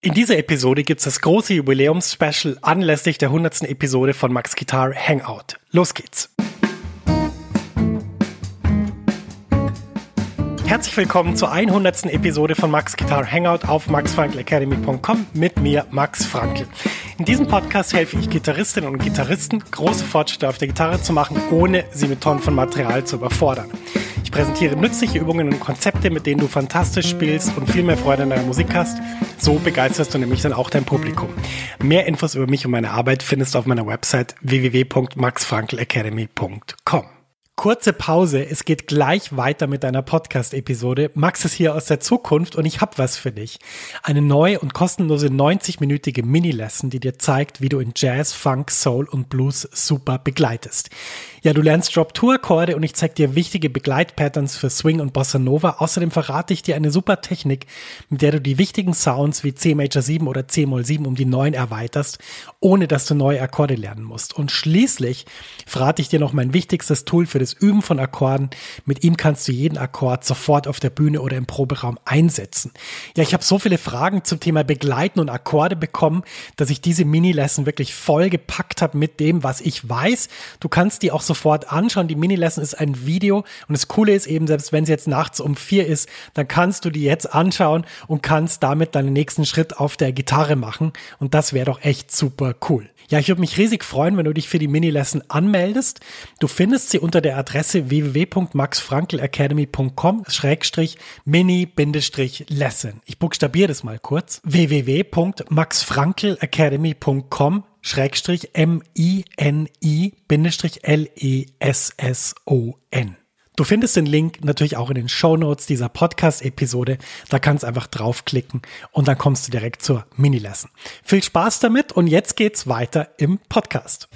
In dieser Episode gibt's das große Jubiläums-Special anlässlich der 100. Episode von Max Guitar Hangout. Los geht's! Herzlich willkommen zur 100. Episode von Max Guitar Hangout auf maxfrankelacademy.com mit mir, Max Frankel. In diesem Podcast helfe ich Gitarristinnen und Gitarristen, große Fortschritte auf der Gitarre zu machen, ohne sie mit Tonnen von Material zu überfordern. Ich präsentiere nützliche Übungen und Konzepte, mit denen du fantastisch spielst und viel mehr Freude an deiner Musik hast. So begeisterst du nämlich dann auch dein Publikum. Mehr Infos über mich und meine Arbeit findest du auf meiner Website www.maxfrankelacademy.com. Kurze Pause, es geht gleich weiter mit einer Podcast-Episode. Max ist hier aus der Zukunft und ich hab was für dich. Eine neue und kostenlose 90-minütige Mini-Lesson, die dir zeigt, wie du in Jazz, Funk, Soul und Blues super begleitest. Ja, du lernst Drop-Two-Akkorde und ich zeig dir wichtige Begleitpatterns für Swing und Bossa Nova. Außerdem verrate ich dir eine super Technik, mit der du die wichtigen Sounds wie C-Mol 7 oder C-Mol 7 um die 9 erweiterst, ohne dass du neue Akkorde lernen musst. Und schließlich verrate ich dir noch mein wichtigstes Tool für das Üben von Akkorden. Mit ihm kannst du jeden Akkord sofort auf der Bühne oder im Proberaum einsetzen. Ja, ich habe so viele Fragen zum Thema Begleiten und Akkorde bekommen, dass ich diese Mini-Lesson wirklich voll gepackt habe mit dem, was ich weiß. Du kannst die auch sofort anschauen. Die Mini-Lesson ist ein Video und das Coole ist eben, selbst wenn es jetzt nachts um 4 ist, dann kannst du die jetzt anschauen und kannst damit deinen nächsten Schritt auf der Gitarre machen und das wäre doch echt super cool. Ja, ich würde mich riesig freuen, wenn du dich für die Mini-Lesson anmeldest. Du findest sie unter der Adresse www.maxfrankelacademy.com/mini-lesson. Ich buchstabiere das mal kurz. www.maxfrankelacademy.com/mini-lesson. Du findest den Link natürlich auch in den Shownotes dieser Podcast-Episode. Da kannst du einfach draufklicken und dann kommst du direkt zur Mini-Lesson. Viel Spaß damit und jetzt geht's weiter im Podcast.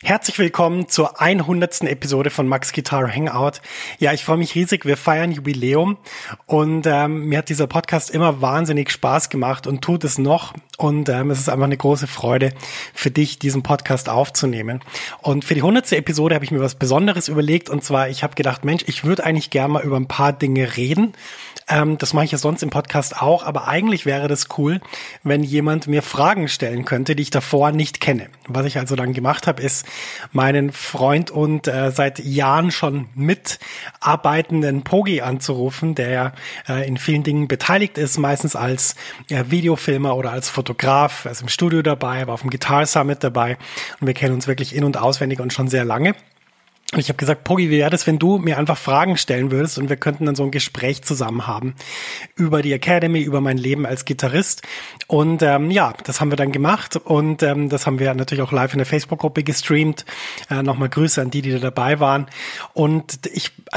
Herzlich willkommen zur 100. Episode von Max Guitar Hangout. Ja, ich freue mich riesig, wir feiern Jubiläum und mir hat dieser Podcast immer wahnsinnig Spaß gemacht und tut es noch und es ist einfach eine große Freude für dich, diesen Podcast aufzunehmen. Und für die 100. Episode habe ich mir was Besonderes überlegt und zwar, ich habe gedacht, Mensch, ich würde eigentlich gerne mal über ein paar Dinge reden. Das mache ich ja sonst im Podcast auch, aber eigentlich wäre das cool, wenn jemand mir Fragen stellen könnte, die ich davor nicht kenne. Was ich also dann gemacht habe, ist meinen Freund und seit Jahren schon mitarbeitenden Pogi anzurufen, der in vielen Dingen beteiligt ist, meistens als Videofilmer oder als Fotograf. Er ist im Studio dabei, war auf dem Guitar Summit dabei und wir kennen uns wirklich in- und auswendig und schon sehr lange. Und ich habe gesagt, Pogi, wie wäre das, wenn du mir einfach Fragen stellen würdest und wir könnten dann so ein Gespräch zusammen haben über die Academy, über mein Leben als Gitarrist. Und ja, das haben wir dann gemacht und das haben wir natürlich auch live in der Facebook-Gruppe gestreamt. Nochmal Grüße an die da dabei waren. Und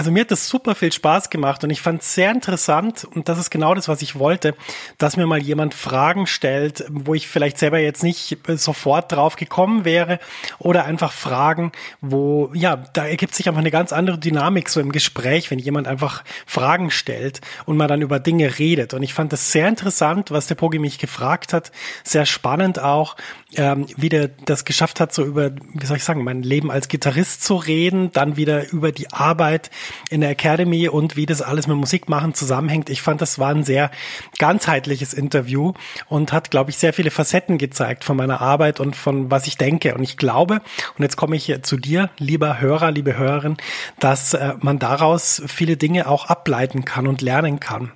mir hat das super viel Spaß gemacht und ich fand es sehr interessant und das ist genau das, was ich wollte, dass mir mal jemand Fragen stellt, wo ich vielleicht selber jetzt nicht sofort drauf gekommen wäre oder einfach Fragen, wo, ja, da ergibt sich einfach eine ganz andere Dynamik so im Gespräch, wenn jemand einfach Fragen stellt und man dann über Dinge redet. Und ich fand das sehr interessant, was der Pogi mich gefragt hat. Sehr spannend auch, wie der das geschafft hat, so über, mein Leben als Gitarrist zu reden, dann wieder über die Arbeit in der Academy und wie das alles mit Musikmachen zusammenhängt. Ich fand, das war ein sehr ganzheitliches Interview und hat, glaube ich, sehr viele Facetten gezeigt von meiner Arbeit und von was ich denke. Und ich glaube, und jetzt komme ich zu dir, lieber Hörer, liebe Hörerin, dass man daraus viele Dinge auch ableiten kann und lernen kann.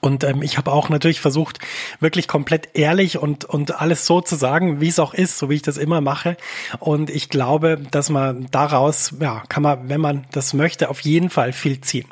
Und ich habe auch natürlich versucht, wirklich komplett ehrlich und alles so zu sagen, wie es auch ist, so wie ich das immer mache. Und ich glaube, dass man daraus, ja, kann man, wenn man das möchte, auf jeden Fall viel ziehen.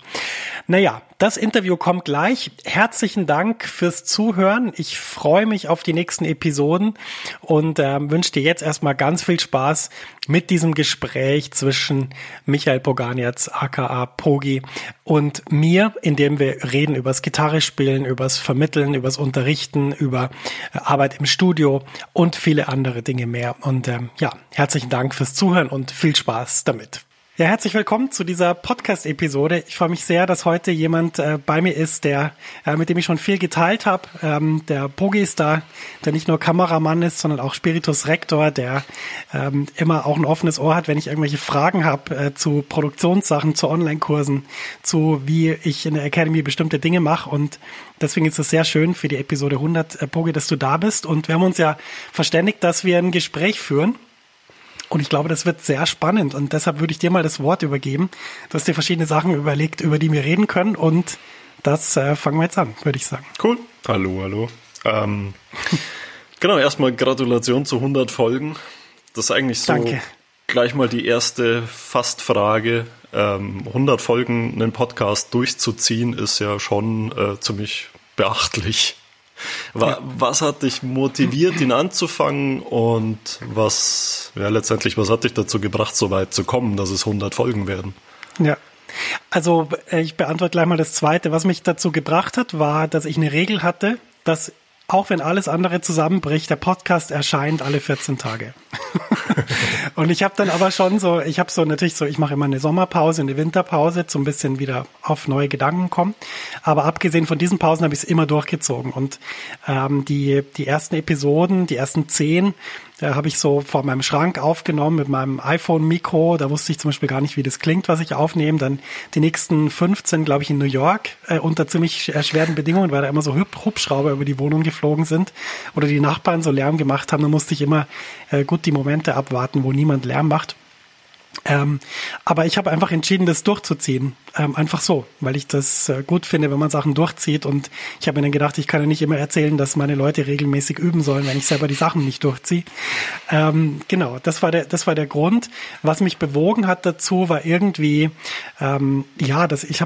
Naja, das Interview kommt gleich. Herzlichen Dank fürs Zuhören. Ich freue mich auf die nächsten Episoden und wünsche dir jetzt erstmal ganz viel Spaß mit diesem Gespräch zwischen Michael Poganiatz, aka Pogi, und mir, indem wir reden übers Gitarrespielen, übers Vermitteln, übers Unterrichten, über Arbeit im Studio und viele andere Dinge mehr. Und ja, herzlichen Dank fürs Zuhören und viel Spaß damit. Ja, herzlich willkommen zu dieser Podcast-Episode. Ich freue mich sehr, dass heute jemand bei mir ist, der mit dem ich schon viel geteilt habe. Der Pogi ist da, der nicht nur Kameramann ist, sondern auch Spiritus Rector, der immer auch ein offenes Ohr hat, wenn ich irgendwelche Fragen habe zu Produktionssachen, zu Online-Kursen, zu wie ich in der Academy bestimmte Dinge mache. Und deswegen ist es sehr schön für die Episode 100, Pogi, dass du da bist. Und wir haben uns ja verständigt, dass wir ein Gespräch führen. Und ich glaube, das wird sehr spannend und deshalb würde ich dir mal das Wort übergeben. Du hast dir verschiedene Sachen überlegt, über die wir reden können und das fangen wir jetzt an, würde ich sagen. Cool. Hallo. Genau, erstmal Gratulation zu 100 Folgen. Das ist eigentlich so Danke. Gleich mal die erste Fastfrage. 100 Folgen einen Podcast durchzuziehen ist ja schon ziemlich beachtlich. Was hat dich motiviert, ihn anzufangen und was hat dich dazu gebracht, so weit zu kommen, dass es 100 Folgen werden? Ja, also ich beantworte gleich mal das Zweite. Was mich dazu gebracht hat, war, dass ich eine Regel hatte, dass auch wenn alles andere zusammenbricht, der Podcast erscheint alle 14 Tage. Und ich habe dann aber schon so, ich mache immer eine Sommerpause, eine Winterpause, so ein bisschen wieder auf neue Gedanken kommen. Aber abgesehen von diesen Pausen habe ich es immer durchgezogen. Und die ersten Episoden, die ersten 10, da habe ich so vor meinem Schrank aufgenommen mit meinem iPhone-Mikro. Da wusste ich zum Beispiel gar nicht, wie das klingt, was ich aufnehme. Dann die nächsten 15, glaube ich, in New York unter ziemlich schweren Bedingungen, weil da immer so Hubschrauber über die Wohnung geflogen sind oder die Nachbarn so Lärm gemacht haben. Da musste ich immer gut die Momente abwarten, wo niemand Lärm macht. Aber ich habe einfach entschieden, das durchzuziehen. Einfach so, weil ich das gut finde, wenn man Sachen durchzieht. Und ich habe mir dann gedacht, ich kann ja nicht immer erzählen, dass meine Leute regelmäßig üben sollen, wenn ich selber die Sachen nicht durchziehe. Genau, das war der Grund. Was mich bewogen hat dazu, war irgendwie, ich habe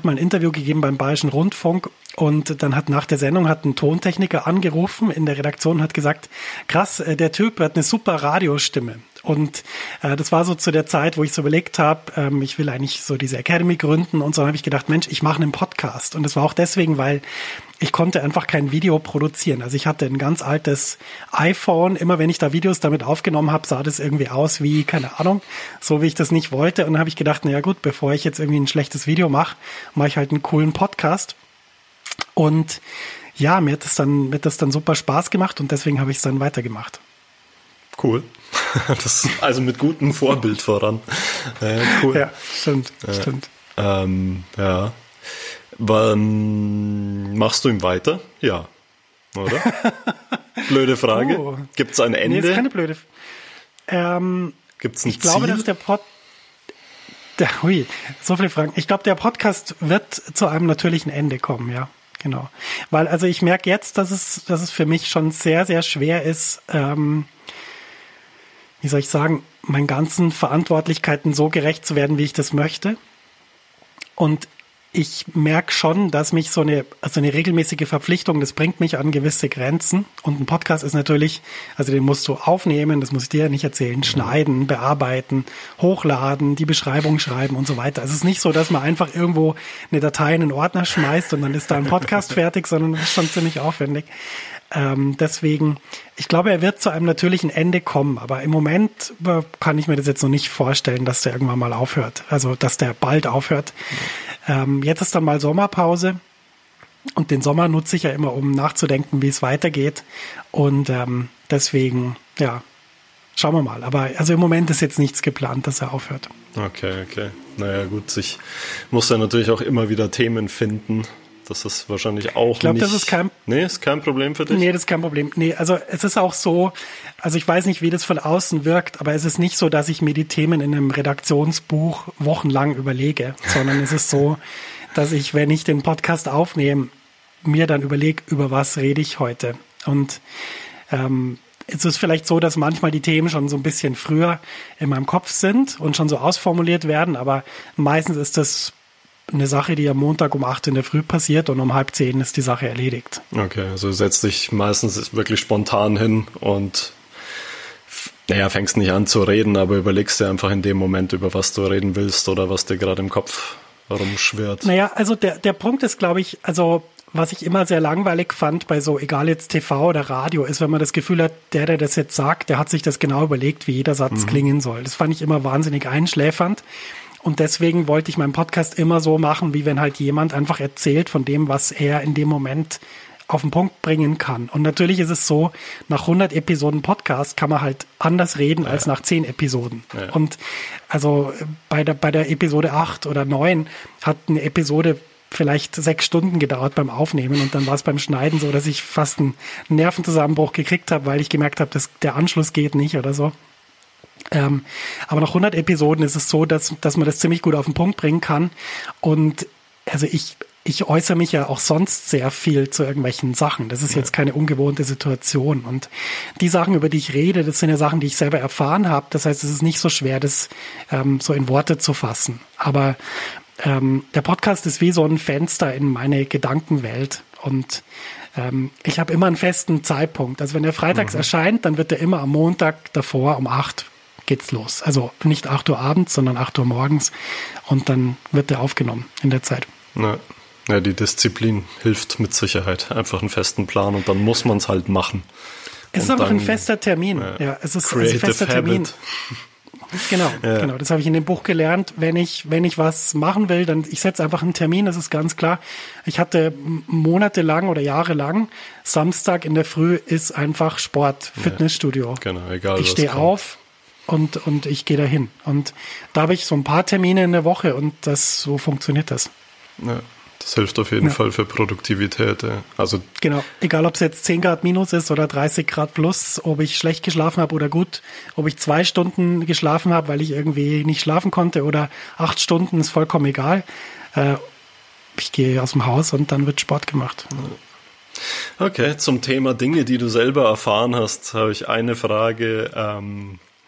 mal ein Interview gegeben beim Bayerischen Rundfunk. Und dann hat nach der Sendung ein Tontechniker angerufen in der Redaktion und hat gesagt, krass, der Typ hat eine super Radiostimme. Und das war so zu der Zeit, wo ich so überlegt habe, ich will eigentlich so diese Academy gründen und so. Dann habe ich gedacht, Mensch, ich mache einen Podcast. Und das war auch deswegen, weil ich konnte einfach kein Video produzieren. Also ich hatte ein ganz altes iPhone. Immer wenn ich da Videos damit aufgenommen habe, sah das irgendwie aus wie, keine Ahnung, so wie ich das nicht wollte. Und dann habe ich gedacht, naja gut, bevor ich jetzt irgendwie ein schlechtes Video mache, mache ich halt einen coolen Podcast. Und ja, mir hat das dann super Spaß gemacht und deswegen habe ich es dann weitergemacht. Cool. Also mit gutem Vorbild voran. Cool. Ja, stimmt. Wann machst du ihn weiter? Ja. Oder? Blöde Frage. Gibt es ein Ende? Nee, ist keine blöde Frage. Gibt's ein Ziel? Ich glaube, dass der Podcast... so viele Fragen. Ich glaube, der Podcast wird zu einem natürlichen Ende kommen, ja. Genau. Weil, also ich merke jetzt, dass es für mich schon sehr, sehr schwer ist, meinen ganzen Verantwortlichkeiten so gerecht zu werden, wie ich das möchte. Und ich merke schon, dass mich so eine regelmäßige Verpflichtung, das bringt mich an gewisse Grenzen. Und ein Podcast ist natürlich, also den musst du aufnehmen, das muss ich dir ja nicht erzählen, schneiden, bearbeiten, hochladen, die Beschreibung schreiben und so weiter. Es ist nicht so, dass man einfach irgendwo eine Datei in einen Ordner schmeißt und dann ist da ein Podcast fertig, sondern es ist schon ziemlich aufwendig. Deswegen, ich glaube, er wird zu einem natürlichen Ende kommen, aber im Moment kann ich mir das jetzt noch nicht vorstellen, dass der irgendwann mal aufhört, also dass der bald aufhört. Jetzt ist dann mal Sommerpause und den Sommer nutze ich ja immer, um nachzudenken, wie es weitergeht und deswegen, ja, schauen wir mal. Aber also im Moment ist jetzt nichts geplant, dass er aufhört. Okay. Naja gut, ich muss ja natürlich auch immer wieder Themen finden. Das ist wahrscheinlich auch ist kein Problem für dich? Nee, das ist kein Problem. Nee, also es ist auch so, also ich weiß nicht, wie das von außen wirkt, aber es ist nicht so, dass ich mir die Themen in einem Redaktionsbuch wochenlang überlege, sondern es ist so, dass ich, wenn ich den Podcast aufnehme, mir dann überlege, über was rede ich heute. Und es ist vielleicht so, dass manchmal die Themen schon so ein bisschen früher in meinem Kopf sind und schon so ausformuliert werden, aber meistens ist das eine Sache, die am Montag um 8 in der Früh passiert und um 9:30 ist die Sache erledigt. Okay, also setzt dich meistens wirklich spontan hin und fängst nicht an zu reden, aber überlegst dir einfach in dem Moment, über was du reden willst oder was dir gerade im Kopf rumschwirrt. Naja, also der Punkt ist, glaube ich, also was ich immer sehr langweilig fand bei so, egal jetzt TV oder Radio, ist, wenn man das Gefühl hat, der das jetzt sagt, der hat sich das genau überlegt, wie jeder Satz klingen soll. Das fand ich immer wahnsinnig einschläfernd. Und deswegen wollte ich meinen Podcast immer so machen, wie wenn halt jemand einfach erzählt von dem, was er in dem Moment auf den Punkt bringen kann. Und natürlich ist es so, nach 100 Episoden Podcast kann man halt anders reden als nach 10 Episoden. Ja. Und also bei der Episode 8 oder 9 hat eine Episode vielleicht 6 Stunden gedauert beim Aufnehmen und dann war es beim Schneiden so, dass ich fast einen Nervenzusammenbruch gekriegt habe, weil ich gemerkt habe, dass der Anschluss geht nicht oder so. Aber nach 100 Episoden ist es so, dass man das ziemlich gut auf den Punkt bringen kann. Und also ich äußere mich ja auch sonst sehr viel zu irgendwelchen Sachen. Das ist jetzt keine ungewohnte Situation. Und die Sachen, über die ich rede, das sind ja Sachen, die ich selber erfahren habe. Das heißt, es ist nicht so schwer, das so in Worte zu fassen. Aber der Podcast ist wie so ein Fenster in meine Gedankenwelt. Und ich habe immer einen festen Zeitpunkt. Also wenn der freitags erscheint, dann wird der immer am Montag davor um 8 geht's los. Also nicht 8 Uhr abends, sondern 8 Uhr morgens. Und dann wird der aufgenommen in der Zeit. Ja. Ja, die Disziplin hilft mit Sicherheit. Einfach einen festen Plan und dann muss man es halt machen. Es ist einfach ein fester Termin. Ja, es ist ein fester Termin. Genau. Das habe ich in dem Buch gelernt. Wenn ich was machen will, dann ich setze einfach einen Termin, das ist ganz klar. Ich hatte monatelang oder jahrelang, Samstag in der Früh ist einfach Sport, Fitnessstudio. Ja, genau, egal. Ich stehe auf und ich gehe dahin. Und da habe ich so ein paar Termine in der Woche und so funktioniert das. Ja. Das hilft auf jeden Fall für Produktivität. Ja. Also genau, egal ob es jetzt 10 Grad minus ist oder 30 Grad plus, ob ich schlecht geschlafen habe oder gut, ob ich 2 Stunden geschlafen habe, weil ich irgendwie nicht schlafen konnte oder 8 Stunden, ist vollkommen egal. Ich gehe aus dem Haus und dann wird Sport gemacht. Okay, zum Thema Dinge, die du selber erfahren hast, habe ich eine Frage.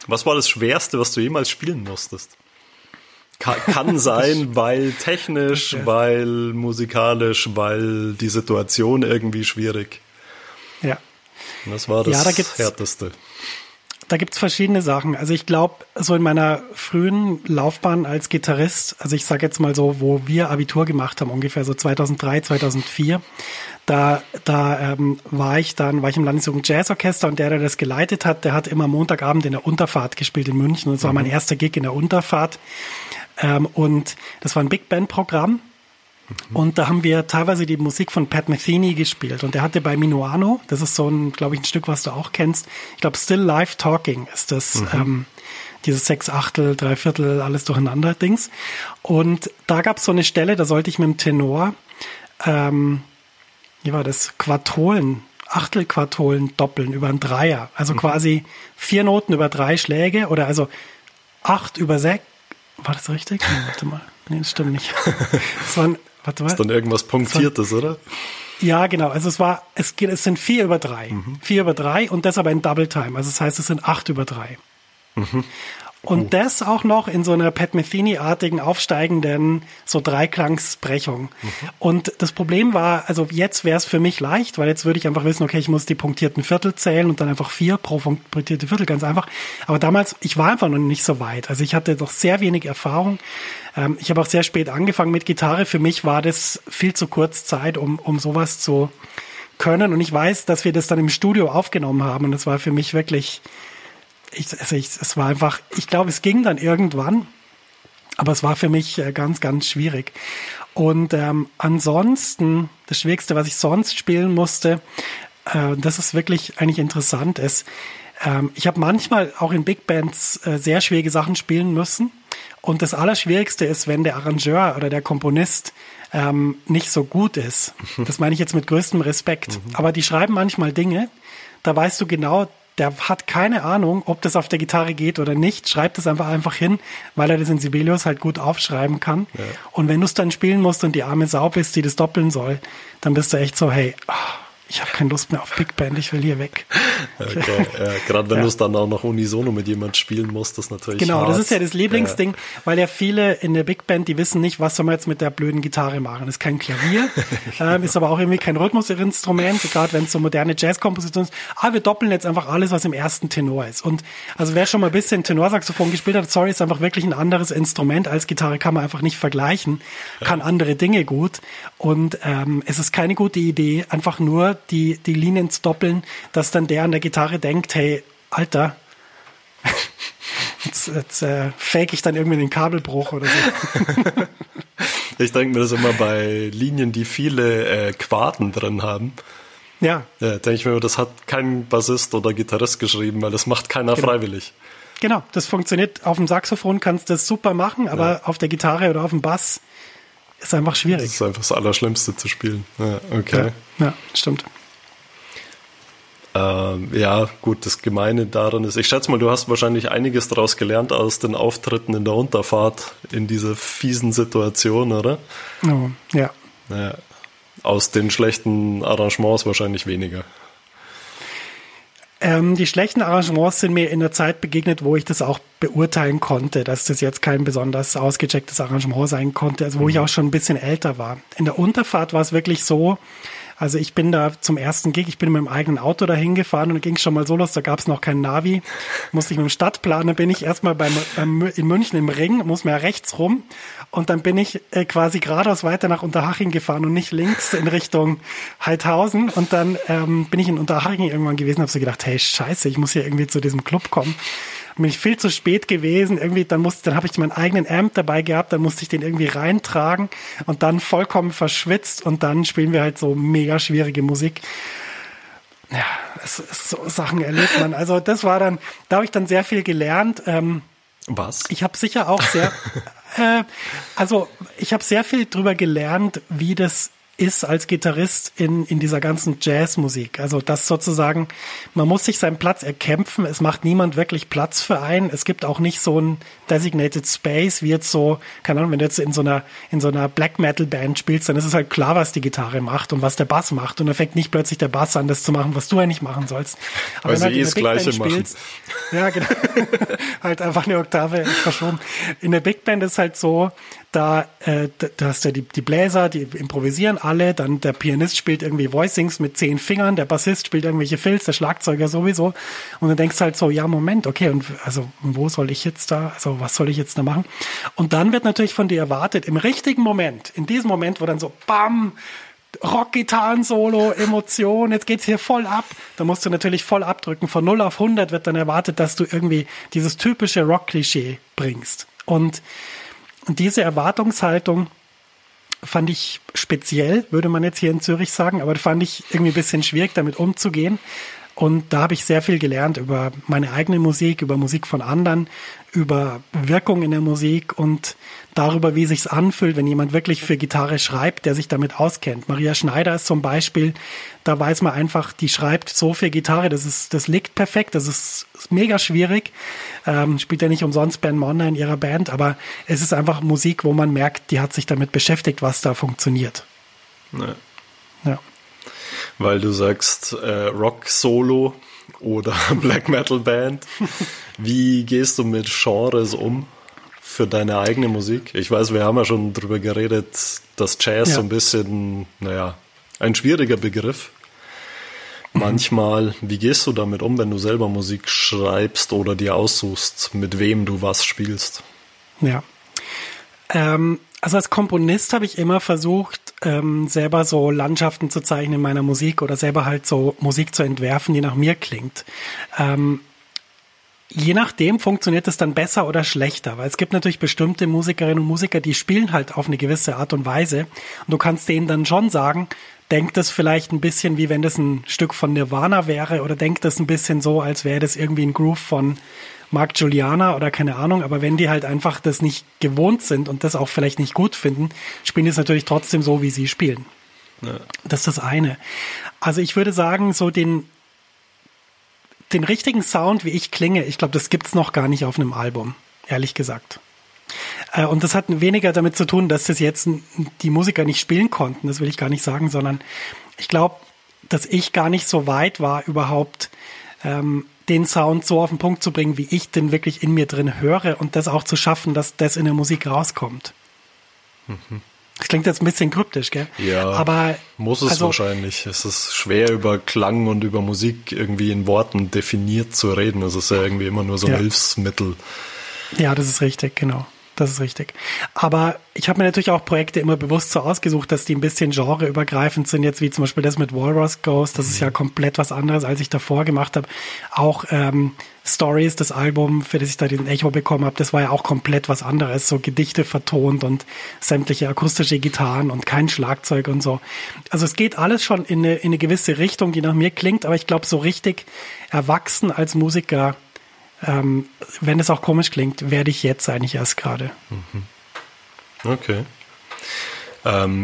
Was war das Schwerste, was du jemals spielen musstest? Kann sein, weil technisch, weil musikalisch, weil die Situation irgendwie schwierig. Ja. Was war das Härteste? Da gibt's verschiedene Sachen. Also ich glaube, so in meiner frühen Laufbahn als Gitarrist, also ich sage jetzt mal so, wo wir Abitur gemacht haben, ungefähr so 2003, 2004, da war ich im Landesjugend Jazzorchester und der das geleitet hat, der hat immer Montagabend in der Unterfahrt gespielt in München und das war mein erster Gig in der Unterfahrt. Und das war ein Big Band Programm. Und da haben wir teilweise die Musik von Pat Metheny gespielt. Und er hatte bei Minuano, das ist so ein, glaube ich, ein Stück, was du auch kennst. Ich glaube, Still Live Talking ist das, dieses 6/8, 3/4, alles durcheinander Dings. Und da gab es so eine Stelle, da sollte ich mit dem Tenor, wie war das, Quartolen, Achtelquartolen doppeln über einen Dreier. Also quasi 4 Noten über 3 Schläge oder also 8/6. War das richtig? Warte mal. Nee, das stimmt nicht. Das waren, warte mal. Ist dann irgendwas Punktiertes, oder? Ja, genau. Also es sind 4/3. 4/3 und das aber in Double Time. Also das heißt, es sind 8/3. Mhm. Und das auch noch in so einer Pat Metheny-artigen, aufsteigenden, so Dreiklangsbrechung. Und das Problem war, also jetzt wäre es für mich leicht, weil jetzt würde ich einfach wissen, okay, ich muss die punktierten Viertel zählen und dann einfach 4 pro punktierte Viertel, ganz einfach. Aber damals, ich war einfach noch nicht so weit. Also ich hatte noch sehr wenig Erfahrung. Ich habe auch sehr spät angefangen mit Gitarre. Für mich war das viel zu kurz Zeit, um sowas zu können. Und ich weiß, dass wir das dann im Studio aufgenommen haben. Und das war für mich wirklich... es war einfach, ich glaube, es ging dann irgendwann, aber es war für mich ganz, ganz schwierig. Und ansonsten, das Schwierigste, was ich sonst spielen musste, das ist wirklich eigentlich interessant, ist, ich habe manchmal auch in Big Bands sehr schwierige Sachen spielen müssen. Und das Allerschwierigste ist, wenn der Arrangeur oder der Komponist nicht so gut ist. Das meine ich jetzt mit größtem Respekt. Aber die schreiben manchmal Dinge, da weißt du genau, der hat keine Ahnung, ob das auf der Gitarre geht oder nicht, schreibt es einfach hin, weil er das in Sibelius halt gut aufschreiben kann. Ja. Und wenn du es dann spielen musst und die arme Sau bist, die das doppeln soll, dann bist du echt so, hey, ich habe keine Lust mehr auf Big Band, ich will hier weg. Okay. Ja, gerade wenn du es dann auch noch unisono mit jemand spielen musst, das ist natürlich hart. Das ist ja das Lieblingsding, weil ja viele in der Big Band, die wissen nicht, was soll man jetzt mit der blöden Gitarre machen. Das ist kein Klavier, ist aber auch irgendwie kein Rhythmusinstrument, gerade wenn es so moderne Jazzkomposition ist. Wir doppeln jetzt einfach alles, was im ersten Tenor ist. Und also wer schon mal ein bisschen Tenorsaxophon gespielt hat, ist einfach wirklich ein anderes Instrument als Gitarre, kann man einfach nicht vergleichen, kann andere Dinge gut. Und es ist keine gute Idee, einfach nur die Linien zu doppeln, dass dann der an der Gitarre denkt, hey, Alter, Jetzt fake ich dann irgendwie den Kabelbruch oder so. Ich denke mir das immer bei Linien, die viele Quarten drin haben. Ja, denke ich mir, das hat kein Bassist oder Gitarrist geschrieben, weil das macht keiner freiwillig. Genau, das funktioniert. Auf dem Saxophon kannst du das super machen, aber auf der Gitarre oder auf dem Bass ist einfach schwierig. Das ist einfach das Allerschlimmste zu spielen. Ja, okay. Ja, stimmt. Ja, gut, das Gemeine daran ist, ich schätze mal, du hast wahrscheinlich einiges daraus gelernt aus den Auftritten in der Unterfahrt, in dieser fiesen Situation, oder? Oh, ja. Ja. Aus den schlechten Arrangements wahrscheinlich weniger. Die schlechten Arrangements sind mir in der Zeit begegnet, wo ich das auch beurteilen konnte, dass das jetzt kein besonders ausgechecktes Arrangement sein konnte, also wo ich auch schon ein bisschen älter war. In der Unterfahrt war es wirklich so, also ich bin da zum ersten Gig, ich bin mit meinem eigenen Auto dahin gefahren und ging schon mal so los, da gab es noch kein Navi, musste ich mit dem Stadtplaner, bin ich erstmal in München im Ring, muss man ja rechts rum und dann bin ich quasi geradeaus weiter nach Unterhaching gefahren und nicht links in Richtung Heidhausen und dann bin ich in Unterhaching irgendwann gewesen, habe so gedacht, hey scheiße, ich muss hier irgendwie zu diesem Club kommen. Bin ich viel zu spät gewesen, irgendwie, dann habe ich meinen eigenen Amp dabei gehabt, dann musste ich den irgendwie reintragen und dann vollkommen verschwitzt und dann spielen wir halt so mega schwierige Musik. Ja, so Sachen erlebt man. Also das war dann, da habe ich dann sehr viel gelernt. Was? Ich habe sicher auch ich habe sehr viel drüber gelernt, wie das ist als Gitarrist in dieser ganzen Jazzmusik. Also das sozusagen, man muss sich seinen Platz erkämpfen, es macht niemand wirklich Platz für einen, es gibt auch nicht so einen designated space, wie jetzt so, keine Ahnung, wenn du jetzt in so einer Black-Metal-Band spielst, dann ist es halt klar, was die Gitarre macht und was der Bass macht und dann fängt nicht plötzlich der Bass an, das zu machen, was du eigentlich machen sollst. Aber also wenn du halt in der Big Band spielst, ja genau, halt einfach eine Oktave verschoben. In der Big Band ist halt so, da hast du die Bläser, die improvisieren alle, dann der Pianist spielt irgendwie Voicings mit 10 Fingern, der Bassist spielt irgendwelche Fills, der Schlagzeuger sowieso und dann denkst du halt so, ja Moment, okay, und also was soll ich jetzt da machen? Und dann wird natürlich von dir erwartet, im richtigen Moment, in diesem Moment, wo dann so bam, Rock-Gitarren-Solo, Emotion, jetzt geht's hier voll ab. Da musst du natürlich voll abdrücken. Von 0 auf 100 wird dann erwartet, dass du irgendwie dieses typische Rock-Klischee bringst. Und diese Erwartungshaltung fand ich speziell, würde man jetzt hier in Zürich sagen, aber fand ich irgendwie ein bisschen schwierig, damit umzugehen. Und da habe ich sehr viel gelernt über meine eigene Musik, über Musik von anderen, über Wirkung in der Musik und darüber, wie sich's anfühlt, wenn jemand wirklich für Gitarre schreibt, der sich damit auskennt. Maria Schneider ist zum Beispiel, da weiß man einfach, die schreibt so für Gitarre, das liegt perfekt, das ist mega schwierig. Spielt ja nicht umsonst Ben Monder in ihrer Band, aber es ist einfach Musik, wo man merkt, die hat sich damit beschäftigt, was da funktioniert. Nee. Ja. Weil du sagst Rock-Solo oder Black-Metal-Band. Wie gehst du mit Genres um für deine eigene Musik? Ich weiß, wir haben ja schon drüber geredet, dass Jazz so ein bisschen, ein schwieriger Begriff. Manchmal, wie gehst du damit um, wenn du selber Musik schreibst oder dir aussuchst, mit wem du was spielst? Ja, also als Komponist habe ich immer versucht, selber so Landschaften zu zeichnen in meiner Musik oder selber halt so Musik zu entwerfen, die nach mir klingt. Je nachdem funktioniert es dann besser oder schlechter, weil es gibt natürlich bestimmte Musikerinnen und Musiker, die spielen halt auf eine gewisse Art und Weise und du kannst denen dann schon sagen, denkt das vielleicht ein bisschen, wie wenn das ein Stück von Nirvana wäre oder denkt das ein bisschen so, als wäre das irgendwie ein Groove von Mark Giuliana oder keine Ahnung, aber wenn die halt einfach das nicht gewohnt sind und das auch vielleicht nicht gut finden, spielen die es natürlich trotzdem so, wie sie spielen. Ja. Das ist das eine. Also ich würde sagen, so den richtigen Sound, wie ich klinge, ich glaube, das gibt's noch gar nicht auf einem Album, ehrlich gesagt. Und das hat weniger damit zu tun, dass das jetzt die Musiker nicht spielen konnten, das will ich gar nicht sagen, sondern ich glaube, dass ich gar nicht so weit war, überhaupt den Sound so auf den Punkt zu bringen, wie ich den wirklich in mir drin höre und das auch zu schaffen, dass das in der Musik rauskommt. Mhm. Das klingt jetzt ein bisschen kryptisch, gell? Ja, aber muss es wahrscheinlich. Es ist schwer, über Klang und über Musik irgendwie in Worten definiert zu reden. Es ist ja irgendwie immer nur so ein Hilfsmittel. Ja, das ist richtig, genau. Das ist richtig. Aber ich habe mir natürlich auch Projekte immer bewusst so ausgesucht, dass die ein bisschen genreübergreifend sind, jetzt wie zum Beispiel das mit Walrus Ghost, das ist ja komplett was anderes, als ich davor gemacht habe. Auch Stories, das Album, für das ich da den Echo bekommen habe, das war ja auch komplett was anderes, so Gedichte vertont und sämtliche akustische Gitarren und kein Schlagzeug und so. Also es geht alles schon in eine gewisse Richtung, die nach mir klingt, aber ich glaube, so richtig erwachsen als Musiker, wenn es auch komisch klingt, werde ich jetzt eigentlich erst gerade. Okay.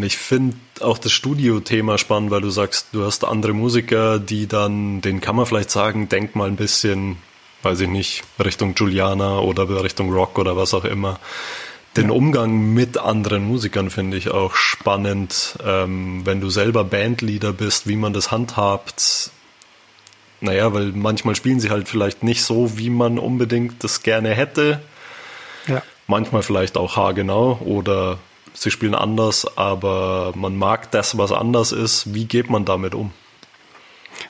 Ich finde auch das Studio-Thema spannend, weil du sagst, du hast andere Musiker, die dann, denen kann man vielleicht sagen, denk mal ein bisschen, weiß ich nicht, Richtung Giuliana oder Richtung Rock oder was auch immer. Den Umgang mit anderen Musikern finde ich auch spannend. Wenn du selber Bandleader bist, wie man das handhabt. Naja, weil manchmal spielen sie halt vielleicht nicht so, wie man unbedingt das gerne hätte. Ja. Manchmal vielleicht auch haargenau oder sie spielen anders, aber man mag das, was anders ist. Wie geht man damit um?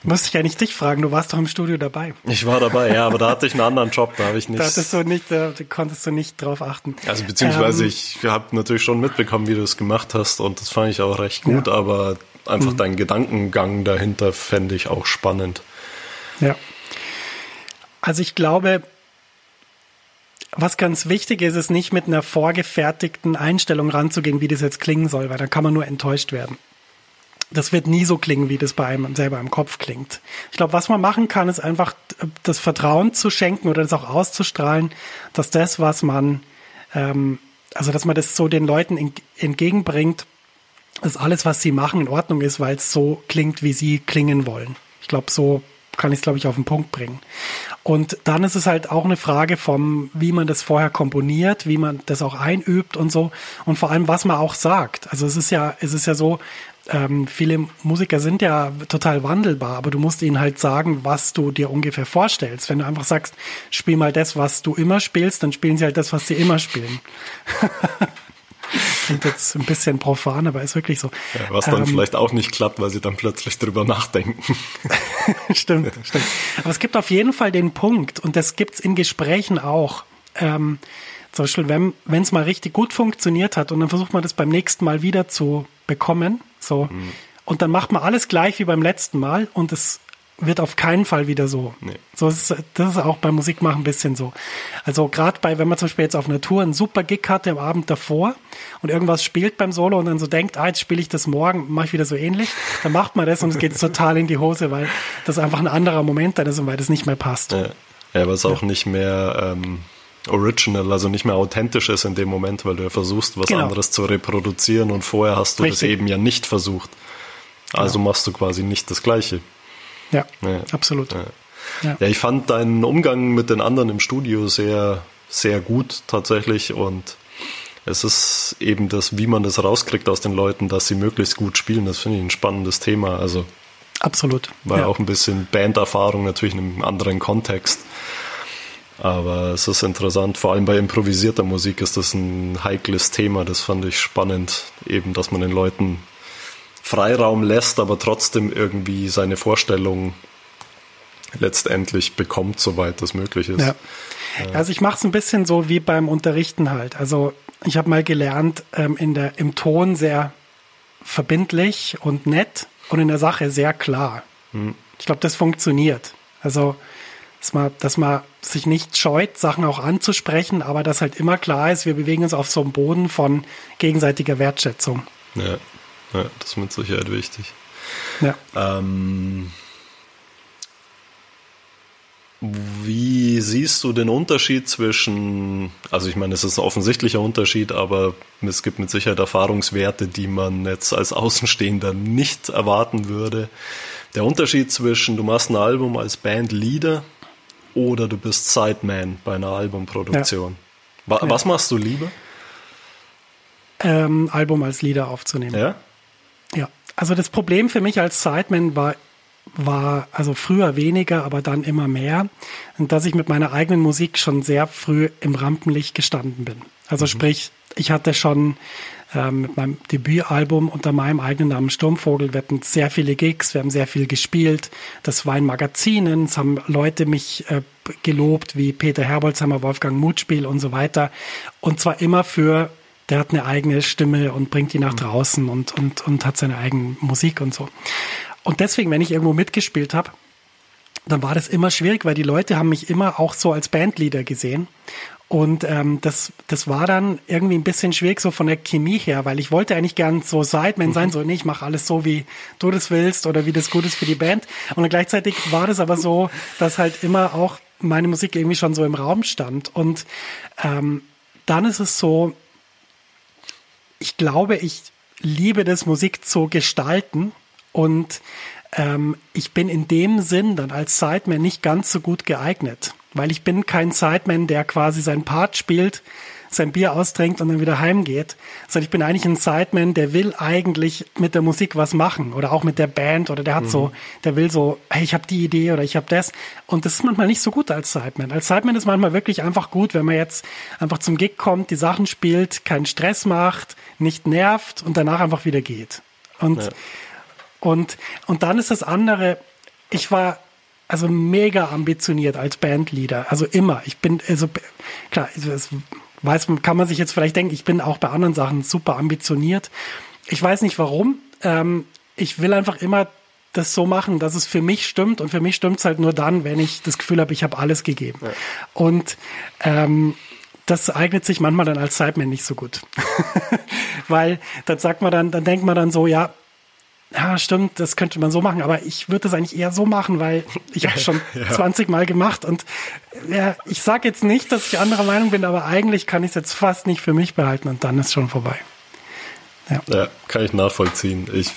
Muss ich ja nicht dich fragen, du warst doch im Studio dabei. Ich war dabei, ja, aber da hatte ich einen anderen Job, da habe ich nicht... Da konntest du nicht drauf achten. Also beziehungsweise ich habe natürlich schon mitbekommen, wie du es gemacht hast und das fand ich auch recht gut, aber einfach deinen Gedankengang dahinter fände ich auch spannend. Ja, also ich glaube, was ganz wichtig ist, ist nicht mit einer vorgefertigten Einstellung ranzugehen, wie das jetzt klingen soll, weil dann kann man nur enttäuscht werden. Das wird nie so klingen, wie das bei einem selber im Kopf klingt. Ich glaube, was man machen kann, ist einfach das Vertrauen zu schenken oder das auch auszustrahlen, dass das, was man, dass man das so den Leuten entgegenbringt, dass alles, was sie machen, in Ordnung ist, weil es so klingt, wie sie klingen wollen. Ich glaube, so kann ich es, glaube ich, auf den Punkt bringen. Und dann ist es halt auch eine Frage vom, wie man das vorher komponiert, wie man das auch einübt und so und vor allem, was man auch sagt. Also es ist ja so, viele Musiker sind ja total wandelbar, aber du musst ihnen halt sagen, was du dir ungefähr vorstellst. Wenn du einfach sagst, spiel mal das, was du immer spielst, dann spielen sie halt das, was sie immer spielen. Klingt jetzt ein bisschen profan, aber ist wirklich so. Ja, was dann vielleicht auch nicht klappt, weil sie dann plötzlich drüber nachdenken. Stimmt. Aber es gibt auf jeden Fall den Punkt, und das gibt's in Gesprächen auch. Zum Beispiel, wenn es mal richtig gut funktioniert hat und dann versucht man das beim nächsten Mal wieder zu bekommen. So. Mhm. Und dann macht man alles gleich wie beim letzten Mal und es wird auf keinen Fall wieder so. Nee. So ist, das ist auch beim Musikmachen ein bisschen so. Also gerade wenn man zum Beispiel jetzt auf einer Tour einen super Gig hatte am Abend davor und irgendwas spielt beim Solo und dann so denkt, jetzt spiele ich das morgen, mache ich wieder so ähnlich, dann macht man das und es geht total in die Hose, weil das einfach ein anderer Moment dann ist und weil das nicht mehr passt. Ja, weil es auch nicht mehr original, also nicht mehr authentisch ist in dem Moment, weil du ja versuchst, was anderes zu reproduzieren und vorher hast du das eben ja nicht versucht. Also machst du quasi nicht das Gleiche. Ja, absolut. Ja, ich fand deinen Umgang mit den anderen im Studio sehr, sehr gut tatsächlich und es ist eben das, wie man das rauskriegt aus den Leuten, dass sie möglichst gut spielen, das finde ich ein spannendes Thema. Also absolut. Weil auch ein bisschen Banderfahrung natürlich in einem anderen Kontext, aber es ist interessant, vor allem bei improvisierter Musik ist das ein heikles Thema, das fand ich spannend, eben dass man den Leuten Freiraum lässt, aber trotzdem irgendwie seine Vorstellung letztendlich bekommt, soweit das möglich ist. Ja. Also ich mache es ein bisschen so wie beim Unterrichten halt. Also ich habe mal gelernt, im Ton sehr verbindlich und nett und in der Sache sehr klar. Ich glaube, das funktioniert. Also dass man sich nicht scheut, Sachen auch anzusprechen, aber dass halt immer klar ist, wir bewegen uns auf so einem Boden von gegenseitiger Wertschätzung. Ja, das ist mit Sicherheit wichtig. Ja. Wie siehst du den Unterschied zwischen, also ich meine, es ist ein offensichtlicher Unterschied, aber es gibt mit Sicherheit Erfahrungswerte, die man jetzt als Außenstehender nicht erwarten würde. Der Unterschied zwischen, du machst ein Album als Bandleader oder du bist Sideman bei einer Albumproduktion. Ja. Was machst du lieber? Album als Lieder aufzunehmen. Ja, also das Problem für mich als Sideman war also früher weniger, aber dann immer mehr, dass ich mit meiner eigenen Musik schon sehr früh im Rampenlicht gestanden bin. Also sprich, ich hatte schon mit meinem Debütalbum unter meinem eigenen Namen Sturmvogel. Wir hatten sehr viele Gigs, wir haben sehr viel gespielt. Das war in Magazinen, es haben Leute mich gelobt, wie Peter Herbolzheimer, Wolfgang Muthspiel und so weiter. Und zwar immer für, der hat eine eigene Stimme und bringt die nach draußen und hat seine eigene Musik und so. Und deswegen, wenn ich irgendwo mitgespielt habe, dann war das immer schwierig, weil die Leute haben mich immer auch so als Bandleader gesehen. Und das war dann irgendwie ein bisschen schwierig, so von der Chemie her, weil ich wollte eigentlich gern so Sideman sein, so nee, ich mache alles so, wie du das willst oder wie das gut ist für die Band. Und dann gleichzeitig war das aber so, dass halt immer auch meine Musik irgendwie schon so im Raum stand. Und dann ist es so, ich glaube, ich liebe das, Musik zu gestalten. Und ich bin in dem Sinn dann als Sideman nicht ganz so gut geeignet. Weil ich bin kein Sideman, der quasi seinen Part spielt, sein Bier austrinkt und dann wieder heimgeht. Sondern ich bin eigentlich ein Sideman, der will eigentlich mit der Musik was machen oder auch mit der Band oder der hat so, der will so, hey, ich habe die Idee oder ich habe das. Und das ist manchmal nicht so gut als Sideman. Als Sideman ist manchmal wirklich einfach gut, wenn man jetzt einfach zum Gig kommt, die Sachen spielt, keinen Stress macht, nicht nervt und danach einfach wieder geht. Und, ja. Und dann ist das andere, ich war also mega ambitioniert als Bandleader, also immer. Ich bin, also klar, das weiß man, kann man sich jetzt vielleicht denken, ich bin auch bei anderen Sachen super ambitioniert. Ich weiß nicht warum, ich will einfach immer das so machen, dass es für mich stimmt und für mich stimmt's halt nur dann, wenn ich das Gefühl habe, ich habe alles gegeben. Ja. Und das eignet sich manchmal dann als Sideman nicht so gut, weil dann sagt man dann denkt man dann so, ja, stimmt, das könnte man so machen, aber ich würde das eigentlich eher so machen, weil ich habe schon 20 Mal gemacht und ja, ich sage jetzt nicht, dass ich anderer Meinung bin, aber eigentlich kann ich es jetzt fast nicht für mich behalten und dann ist schon vorbei. Ja, kann ich nachvollziehen. Ich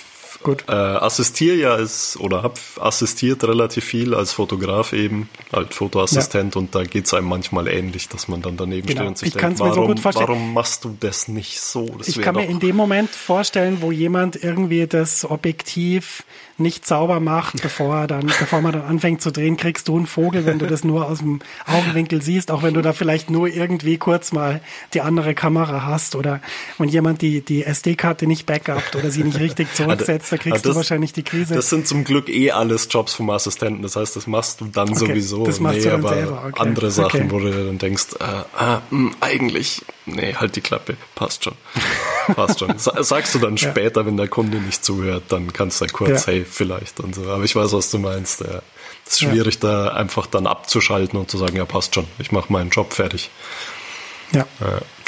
assistiere habe assistiert relativ viel als Fotograf eben, als Fotoassistent und da geht es einem manchmal ähnlich, dass man dann daneben steht und sich denkt, warum machst du das nicht so? Das ich kann mir in dem Moment vorstellen, wo jemand irgendwie das Objektiv nicht sauber macht, bevor man dann anfängt zu drehen, kriegst du einen Vogel, wenn du das nur aus dem Augenwinkel siehst, auch wenn du da vielleicht nur irgendwie kurz mal die andere Kamera hast oder wenn jemand die SD-Karte nicht backupt oder sie nicht richtig zurücksetzt, da kriegst du wahrscheinlich die Krise. Das sind zum Glück alles Jobs vom Assistenten, das heißt, das machst du dann sowieso. Das machst du dann aber selber. Okay. Andere Sachen, wo du dann denkst, eigentlich, halt die Klappe, passt schon. Sagst du dann später, wenn der Kunde nicht zuhört, dann kannst du kurz, hey, vielleicht und so. Aber ich weiß, was du meinst. Es ist schwierig, da einfach dann abzuschalten und zu sagen, ja, passt schon, ich mache meinen Job fertig. Ja,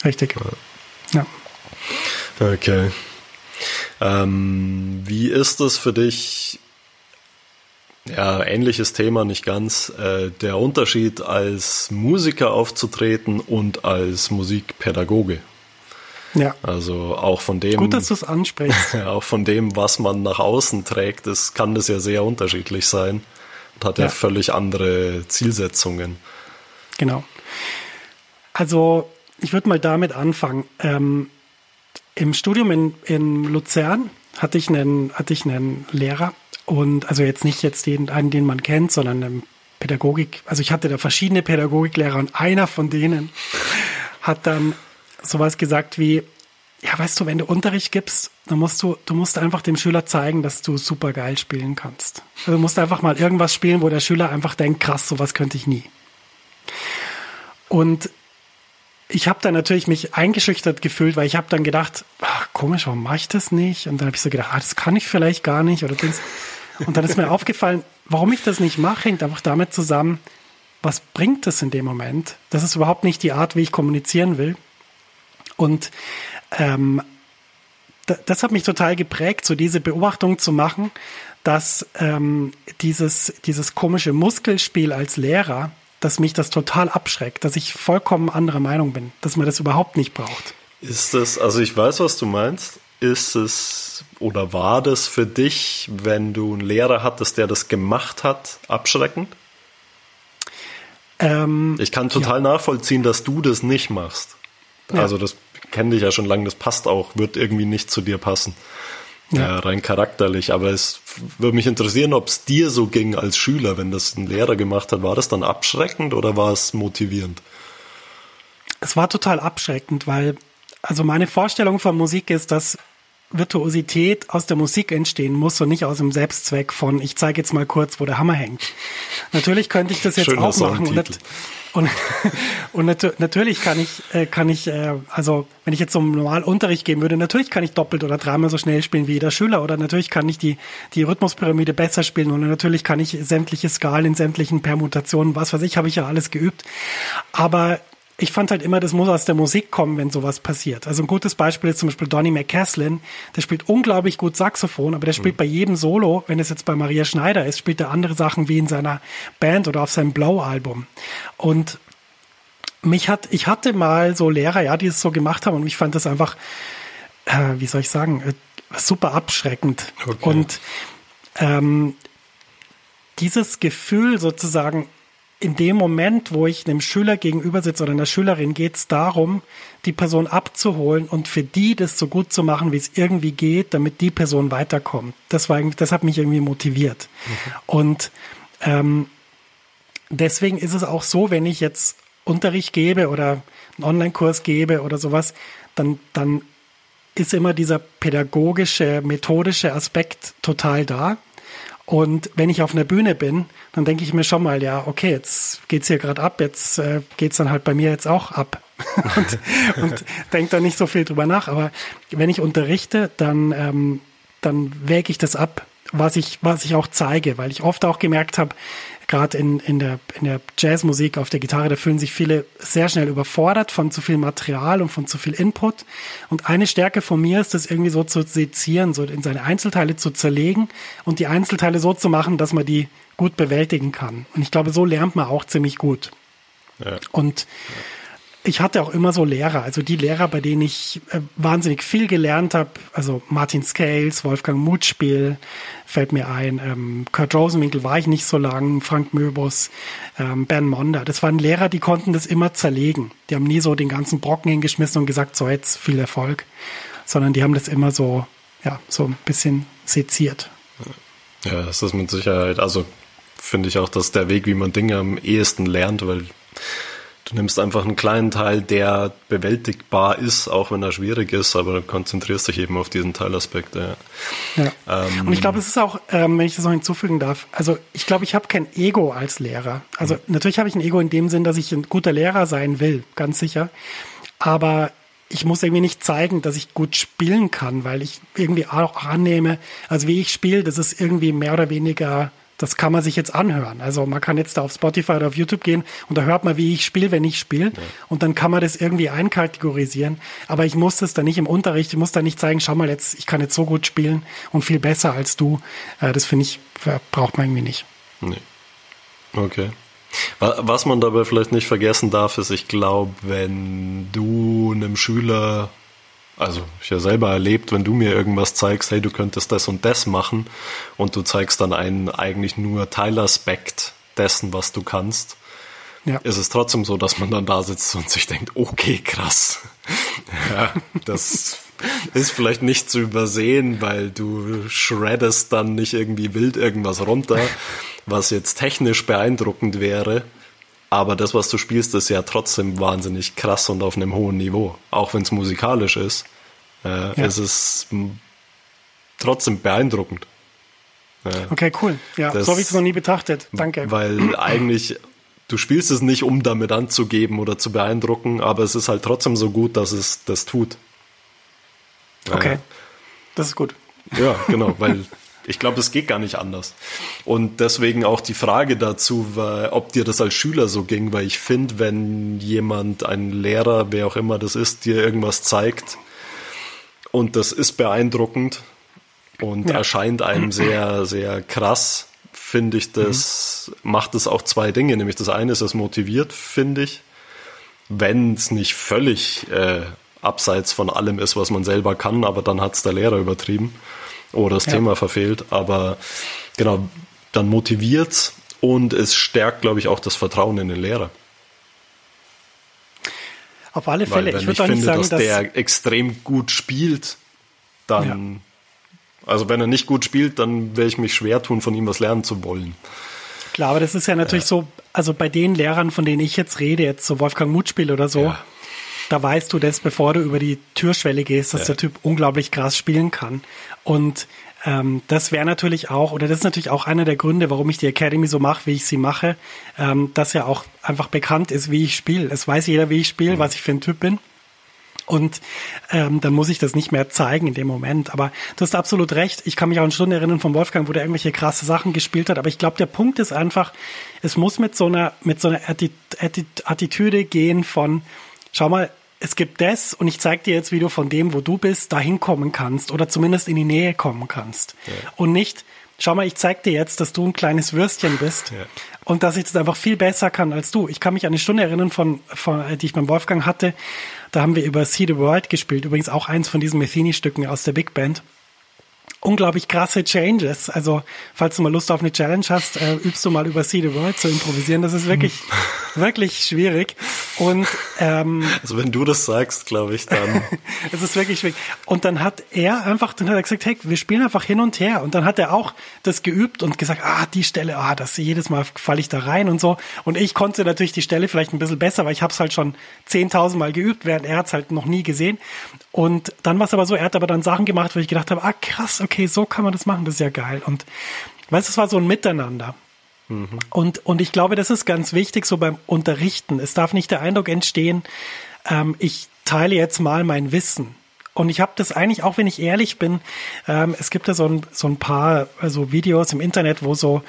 richtig. Ja. Okay. Wie ist es für dich, ähnliches Thema, nicht ganz, der Unterschied als Musiker aufzutreten und als Musikpädagoge? Ja. Also auch von dem, gut, dass du es ansprichst. Auch von dem, was man nach außen trägt, kann das ja sehr unterschiedlich sein und hat ja völlig andere Zielsetzungen. Genau. Also ich würde mal damit anfangen. Im Studium in Luzern hatte ich einen Lehrer und also jetzt nicht einen, den man kennt, sondern einen Pädagogik. Also ich hatte da verschiedene Pädagogiklehrer und einer von denen hat dann sowas gesagt wie, ja, weißt du, wenn du Unterricht gibst, dann musst du einfach dem Schüler zeigen, dass du super geil spielen kannst. Also du musst einfach mal irgendwas spielen, wo der Schüler einfach denkt, krass, sowas könnte ich nie. Und ich habe dann natürlich mich eingeschüchtert gefühlt, weil ich habe dann gedacht, ach, komisch, warum mache ich das nicht? Und dann habe ich so gedacht, das kann ich vielleicht gar nicht oder das. Und dann ist mir aufgefallen, warum ich das nicht mache, hängt einfach damit zusammen, was bringt das in dem Moment? Das ist überhaupt nicht die Art, wie ich kommunizieren will. Und das hat mich total geprägt, so diese Beobachtung zu machen, dass dieses komische Muskelspiel als Lehrer, dass mich das total abschreckt, dass ich vollkommen anderer Meinung bin, dass man das überhaupt nicht braucht. Ist das, also ich weiß, was du meinst, ist es oder war das für dich, wenn du einen Lehrer hattest, der das gemacht hat, abschreckend? Ich kann total nachvollziehen, dass du das nicht machst. Also das kenne ich ja schon lange, das passt auch, wird irgendwie nicht zu dir passen, rein charakterlich. Aber es würde mich interessieren, ob es dir so ging als Schüler, wenn das ein Lehrer gemacht hat. War das dann abschreckend oder war es motivierend? Es war total abschreckend, weil Also meine Vorstellung von Musik ist, dass Virtuosität aus der Musik entstehen muss und nicht aus dem Selbstzweck von, ich zeige jetzt mal kurz, wo der Hammer hängt. Natürlich könnte ich das jetzt schöner auch machen. Und natürlich kann ich, also wenn ich jetzt so einen normalen Unterricht geben würde, natürlich kann ich doppelt oder dreimal so schnell spielen wie jeder Schüler, oder natürlich kann ich die Rhythmuspyramide besser spielen, oder natürlich kann ich sämtliche Skalen in sämtlichen Permutationen, was weiß ich, habe ich ja alles geübt. Aber ich fand halt immer, das muss aus der Musik kommen, wenn sowas passiert. Also ein gutes Beispiel ist zum Beispiel Donny McCaslin. Der spielt unglaublich gut Saxophon, aber der spielt bei jedem Solo, wenn es jetzt bei Maria Schneider ist, spielt er andere Sachen wie in seiner Band oder auf seinem Blow-Album. Und ich hatte mal so Lehrer, ja, die es so gemacht haben, und ich fand das einfach, wie soll ich sagen, super abschreckend. Okay. Und dieses Gefühl sozusagen, in dem Moment, wo ich einem Schüler gegenüber sitze oder einer Schülerin, geht es darum, die Person abzuholen und für die das so gut zu machen, wie es irgendwie geht, damit die Person weiterkommt. Das hat mich irgendwie motiviert. Mhm. Und deswegen ist es auch so, wenn ich jetzt Unterricht gebe oder einen Online-Kurs gebe oder sowas, dann ist immer dieser pädagogische, methodische Aspekt total da. Und wenn ich auf einer Bühne bin, dann denke ich mir schon mal, ja, okay, jetzt geht's hier gerade ab, jetzt geht's dann halt bei mir jetzt auch ab. und denke da nicht so viel drüber nach. Aber wenn ich unterrichte, dann wäge ich das ab, was ich auch zeige, weil ich oft auch gemerkt habe, gerade in der Jazzmusik auf der Gitarre, da fühlen sich viele sehr schnell überfordert von zu viel Material und von zu viel Input. Und eine Stärke von mir ist, das irgendwie so zu sezieren, so in seine Einzelteile zu zerlegen und die Einzelteile so zu machen, dass man die gut bewältigen kann. Und ich glaube, so lernt man auch ziemlich gut. Ja. Und ich hatte auch immer so Lehrer, also die Lehrer, bei denen ich wahnsinnig viel gelernt habe, also Martin Scales, Wolfgang Muthspiel, fällt mir ein, Kurt Rosenwinkel war ich nicht so lang, Frank Möbus, Ben Monder, das waren Lehrer, die konnten das immer zerlegen. Die haben nie so den ganzen Brocken hingeschmissen und gesagt, so jetzt viel Erfolg, sondern die haben das immer so, ja, so ein bisschen seziert. Ja, das ist mit Sicherheit, also finde ich auch, dass der Weg, wie man Dinge am ehesten lernt, weil du nimmst einfach einen kleinen Teil, der bewältigbar ist, auch wenn er schwierig ist, aber du konzentrierst dich eben auf diesen Teilaspekt. Ja. Und ich glaube, es ist auch, wenn ich das noch hinzufügen darf, also ich glaube, ich habe kein Ego als Lehrer. Also natürlich habe ich ein Ego in dem Sinn, dass ich ein guter Lehrer sein will, ganz sicher. Aber ich muss irgendwie nicht zeigen, dass ich gut spielen kann, weil ich irgendwie auch annehme, also wie ich spiele, das ist irgendwie mehr oder weniger... Das kann man sich jetzt anhören. Also man kann jetzt da auf Spotify oder auf YouTube gehen und da hört man, wie ich spiele, wenn ich spiele. Ja. Und dann kann man das irgendwie einkategorisieren. Aber ich muss das dann nicht im Unterricht, ich muss da nicht zeigen, schau mal jetzt, ich kann jetzt so gut spielen und viel besser als du. Das finde ich, braucht man irgendwie nicht. Nee. Okay. Was man dabei vielleicht nicht vergessen darf, ist, ich glaube, wenn du einem Schüler, also ich habe ja selber erlebt, wenn du mir irgendwas zeigst, hey, du könntest das und das machen und du zeigst dann einen eigentlich nur Teilaspekt dessen, was du kannst, ja. Ist es trotzdem so, dass man dann da sitzt und sich denkt, okay, krass. Ja, das ist vielleicht nicht zu übersehen, weil du shreddest dann nicht irgendwie wild irgendwas runter, was jetzt technisch beeindruckend wäre. Aber das, was du spielst, ist ja trotzdem wahnsinnig krass und auf einem hohen Niveau. Auch wenn es musikalisch ist, ist es trotzdem beeindruckend. Okay, cool. Ja, so habe ich es noch nie betrachtet. Danke. Weil eigentlich, du spielst es nicht, um damit anzugeben oder zu beeindrucken, aber es ist halt trotzdem so gut, dass es das tut. Okay, das ist gut. Ja, genau, weil... Ich glaube, das geht gar nicht anders. Und deswegen auch die Frage dazu, ob dir das als Schüler so ging, weil ich finde, wenn jemand, ein Lehrer, wer auch immer das ist, dir irgendwas zeigt und das ist beeindruckend und erscheint einem sehr, sehr krass, finde ich, das macht es auch zwei Dinge. Nämlich das eine ist, das motiviert, finde ich, wenn es nicht völlig abseits von allem ist, was man selber kann, aber dann hat es der Lehrer übertrieben. Oder das Thema verfehlt, aber genau, dann motiviert's und es stärkt, glaube ich, auch das Vertrauen in den Lehrer. Auf alle Fälle. Weil, ich finde, sagen, dass der extrem gut spielt, dann, also wenn er nicht gut spielt, dann werde ich mich schwer tun, von ihm was lernen zu wollen. Klar, aber das ist ja natürlich so, also bei den Lehrern, von denen ich jetzt rede, jetzt so Wolfgang Muthspiel oder so, da weißt du das, bevor du über die Türschwelle gehst, dass der Typ unglaublich krass spielen kann. Und das wäre natürlich auch, oder das ist natürlich auch einer der Gründe, warum ich die Academy so mache, wie ich sie mache, dass ja auch einfach bekannt ist, wie ich spiele. Es weiß jeder, wie ich spiele, was ich für ein Typ bin. Und dann muss ich das nicht mehr zeigen in dem Moment. Aber du hast absolut recht. Ich kann mich auch an Stunden erinnern von Wolfgang, wo der irgendwelche krasse Sachen gespielt hat. Aber ich glaube, der Punkt ist einfach, es muss mit so einer Attitüde gehen von, schau mal, es gibt das und ich zeig dir jetzt, wie du von dem, wo du bist, dahin kommen kannst oder zumindest in die Nähe kommen kannst. Ja. Und nicht, schau mal, ich zeig dir jetzt, dass du ein kleines Würstchen bist und dass ich das einfach viel besser kann als du. Ich kann mich an eine Stunde erinnern, die ich beim Wolfgang hatte. Da haben wir über See the World gespielt. Übrigens auch eins von diesen Metheny-Stücken aus der Big Band. Unglaublich krasse Changes. Also, falls du mal Lust auf eine Challenge hast, übst du mal über See the World zu improvisieren. Das ist wirklich, wirklich schwierig. Und, also, wenn du das sagst, glaube ich, dann. Es ist wirklich schwierig. Und dann hat er einfach, gesagt, hey, wir spielen einfach hin und her. Und dann hat er auch das geübt und gesagt, die Stelle, das jedes Mal falle ich da rein und so. Und ich konnte natürlich die Stelle vielleicht ein bisschen besser, weil ich habe es halt schon 10.000 Mal geübt, während er es halt noch nie gesehen. Und dann war es aber so, er hat aber dann Sachen gemacht, wo ich gedacht habe, krass, okay, so kann man das machen, das ist ja geil. Und weißt du, es war so ein Miteinander. Mhm. Und ich glaube, das ist ganz wichtig, so beim Unterrichten. Es darf nicht der Eindruck entstehen, ich teile jetzt mal mein Wissen. Und ich habe das eigentlich, auch wenn ich ehrlich bin, es gibt da so ein paar also Videos im Internet, wo so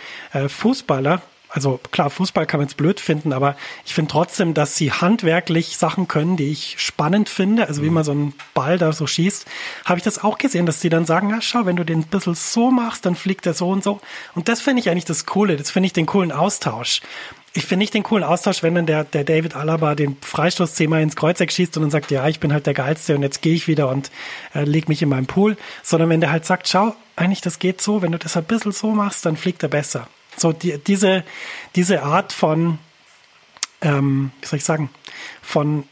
Fußballer, also klar, Fußball kann man jetzt blöd finden, aber ich finde trotzdem, dass sie handwerklich Sachen können, die ich spannend finde, also wie man so einen Ball da so schießt, habe ich das auch gesehen, dass die dann sagen, schau, wenn du den ein bisschen so machst, dann fliegt der so und so. Und das finde ich eigentlich das Coole, das finde ich den coolen Austausch. Ich finde nicht den coolen Austausch, wenn dann der David Alaba den Freistoß 10-mal ins Kreuzeck schießt und dann sagt, ich bin halt der Geilste und jetzt gehe ich wieder und leg mich in meinen Pool, sondern wenn der halt sagt, schau, eigentlich das geht so, wenn du das ein bisschen so machst, dann fliegt er besser. So diese Art von, wie soll ich sagen, von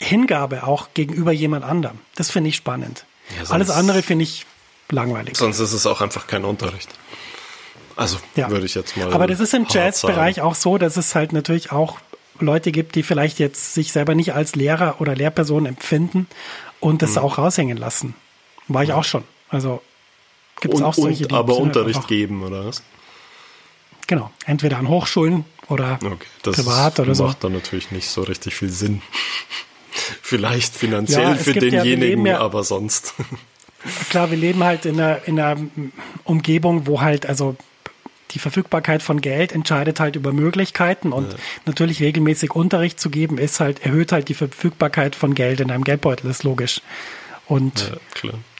Hingabe auch gegenüber jemand anderem. Das finde ich spannend. Ja, alles andere finde ich langweilig. Sonst ist es auch einfach kein Unterricht. Also würde ich jetzt mal. Aber das ist im Jazzbereich auch so, dass es halt natürlich auch Leute gibt, die vielleicht jetzt sich selber nicht als Lehrer oder Lehrperson empfinden und das auch raushängen lassen. War ich auch schon. Also gibt's auch solche, die aber Unterricht halt geben, oder was? Genau, entweder an Hochschulen oder privat oder so. Das macht dann natürlich nicht so richtig viel Sinn. Vielleicht finanziell für denjenigen, aber sonst. Klar, wir leben halt in einer Umgebung, wo halt also die Verfügbarkeit von Geld entscheidet halt über Möglichkeiten und natürlich regelmäßig Unterricht zu geben ist halt, erhöht halt die Verfügbarkeit von Geld in einem Geldbeutel, ist logisch. Und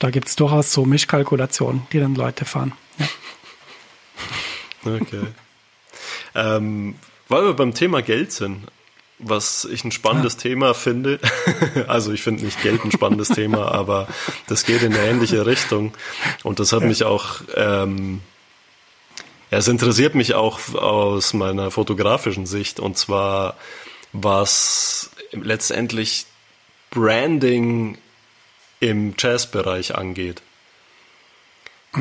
da gibt es durchaus so Mischkalkulationen, die dann Leute fahren. Ja. Okay. Weil wir beim Thema Geld sind, was ich ein spannendes Thema finde, also ich finde nicht Geld ein spannendes Thema, aber das geht in eine ähnliche Richtung. Und das hat mich auch, es interessiert mich auch aus meiner fotografischen Sicht. Und zwar, was letztendlich Branding im Jazzbereich angeht.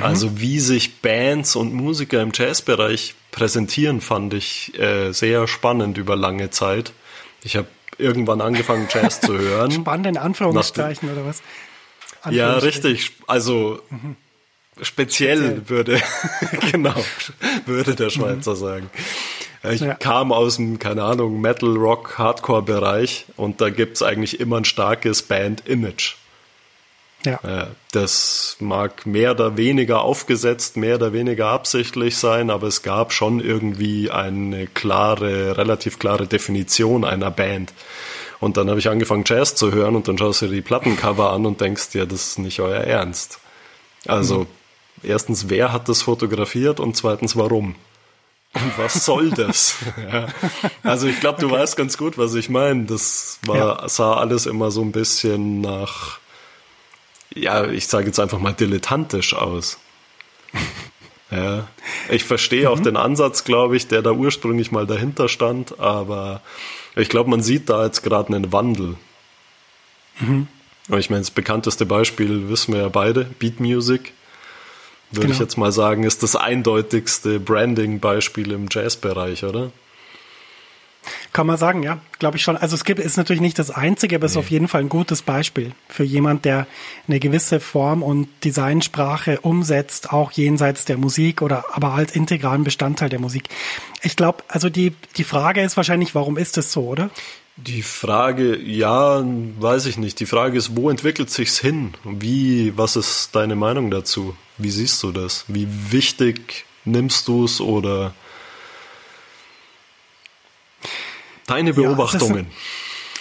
Also wie sich Bands und Musiker im Jazzbereich präsentieren, fand ich sehr spannend über lange Zeit. Ich habe irgendwann angefangen, Jazz zu hören. Spannend in Anführungszeichen, oder was? Ja, richtig. Also speziell. würde der Schweizer sagen. Ich kam aus dem, keine Ahnung, Metal, Rock, Hardcore-Bereich und da gibt es eigentlich immer ein starkes Band-Image. Ja. Das mag mehr oder weniger aufgesetzt, mehr oder weniger absichtlich sein, aber es gab schon irgendwie eine relativ klare Definition einer Band. Und dann habe ich angefangen, Jazz zu hören und dann schaust du dir die Plattencover an und denkst dir, das ist nicht euer Ernst. Also erstens, wer hat das fotografiert und zweitens, warum? Und was soll das? Ja. Also ich glaube, du weißt ganz gut, was ich meine. Das sah alles immer so ein bisschen nach... Ja, ich sage jetzt einfach mal dilettantisch aus. Ja, ich verstehe auch den Ansatz, glaube ich, der da ursprünglich mal dahinter stand, aber ich glaube, man sieht da jetzt gerade einen Wandel. Mhm. Und ich meine, das bekannteste Beispiel wissen wir ja beide, Beat Music, würde ich jetzt mal sagen, ist das eindeutigste Branding-Beispiel im Jazzbereich, oder? Kann man sagen, ja, glaube ich schon. Also es gibt, ist natürlich nicht das Einzige, aber es ist auf jeden Fall ein gutes Beispiel für jemand, der eine gewisse Form und Designsprache umsetzt, auch jenseits der Musik oder aber als integralen Bestandteil der Musik. Ich glaube, also die Frage ist wahrscheinlich, warum ist das so, oder? Die Frage, ja, weiß ich nicht. Die Frage ist, wo entwickelt sich's hin? Was ist deine Meinung dazu? Wie siehst du das? Wie wichtig nimmst du es oder... Deine Beobachtungen.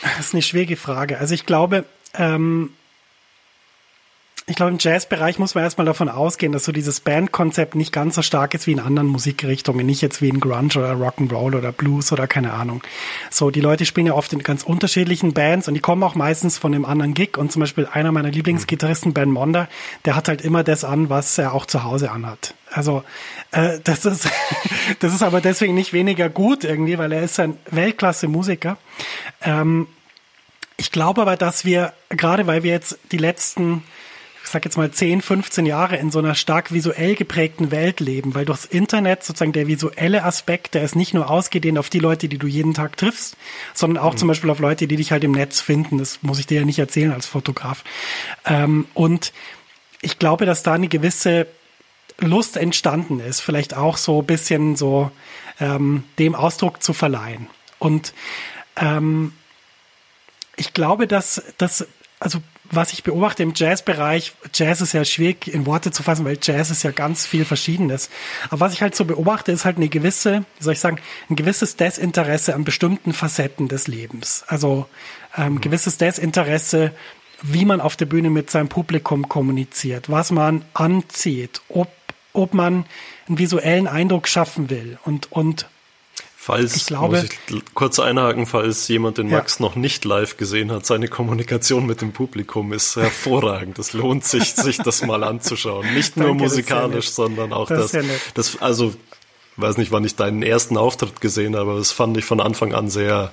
Ja, das ist eine schwierige Frage. Also ich glaube, im Jazzbereich muss man erstmal davon ausgehen, dass so dieses Bandkonzept nicht ganz so stark ist wie in anderen Musikrichtungen, nicht jetzt wie in Grunge oder Rock'n'Roll oder Blues oder keine Ahnung. So, die Leute spielen ja oft in ganz unterschiedlichen Bands und die kommen auch meistens von einem anderen Gig und zum Beispiel einer meiner Lieblingsgitarristen, Ben Monder, der hat halt immer das an, was er auch zu Hause anhat. Also das ist aber deswegen nicht weniger gut irgendwie, weil er ist ein Weltklasse-Musiker. Ich glaube aber, dass wir, gerade weil wir jetzt die letzten, ich sag jetzt mal 10, 15 Jahre in so einer stark visuell geprägten Welt leben, weil durchs Internet sozusagen der visuelle Aspekt, der ist nicht nur ausgedehnt auf die Leute, die du jeden Tag triffst, sondern auch zum Beispiel auf Leute, die dich halt im Netz finden. Das muss ich dir ja nicht erzählen als Fotograf. Und ich glaube, dass da eine gewisse Lust entstanden ist, vielleicht auch so ein bisschen so dem Ausdruck zu verleihen. Und ich glaube, dass das, also was ich beobachte im Jazzbereich, Jazz ist ja schwierig in Worte zu fassen, weil Jazz ist ja ganz viel Verschiedenes. Aber was ich halt so beobachte, ist halt eine gewisse, wie soll ich sagen, ein gewisses Desinteresse an bestimmten Facetten des Lebens. Also gewisses Desinteresse, wie man auf der Bühne mit seinem Publikum kommuniziert, was man anzieht, ob man einen visuellen Eindruck schaffen will und falls, ich glaube, muss ich kurz einhaken, falls jemand den Max noch nicht live gesehen hat, seine Kommunikation mit dem Publikum ist hervorragend. Es lohnt sich das mal anzuschauen. Nicht nur musikalisch, sondern auch das. Das, also, ich weiß nicht, wann ich deinen ersten Auftritt gesehen habe, aber das fand ich von Anfang an sehr,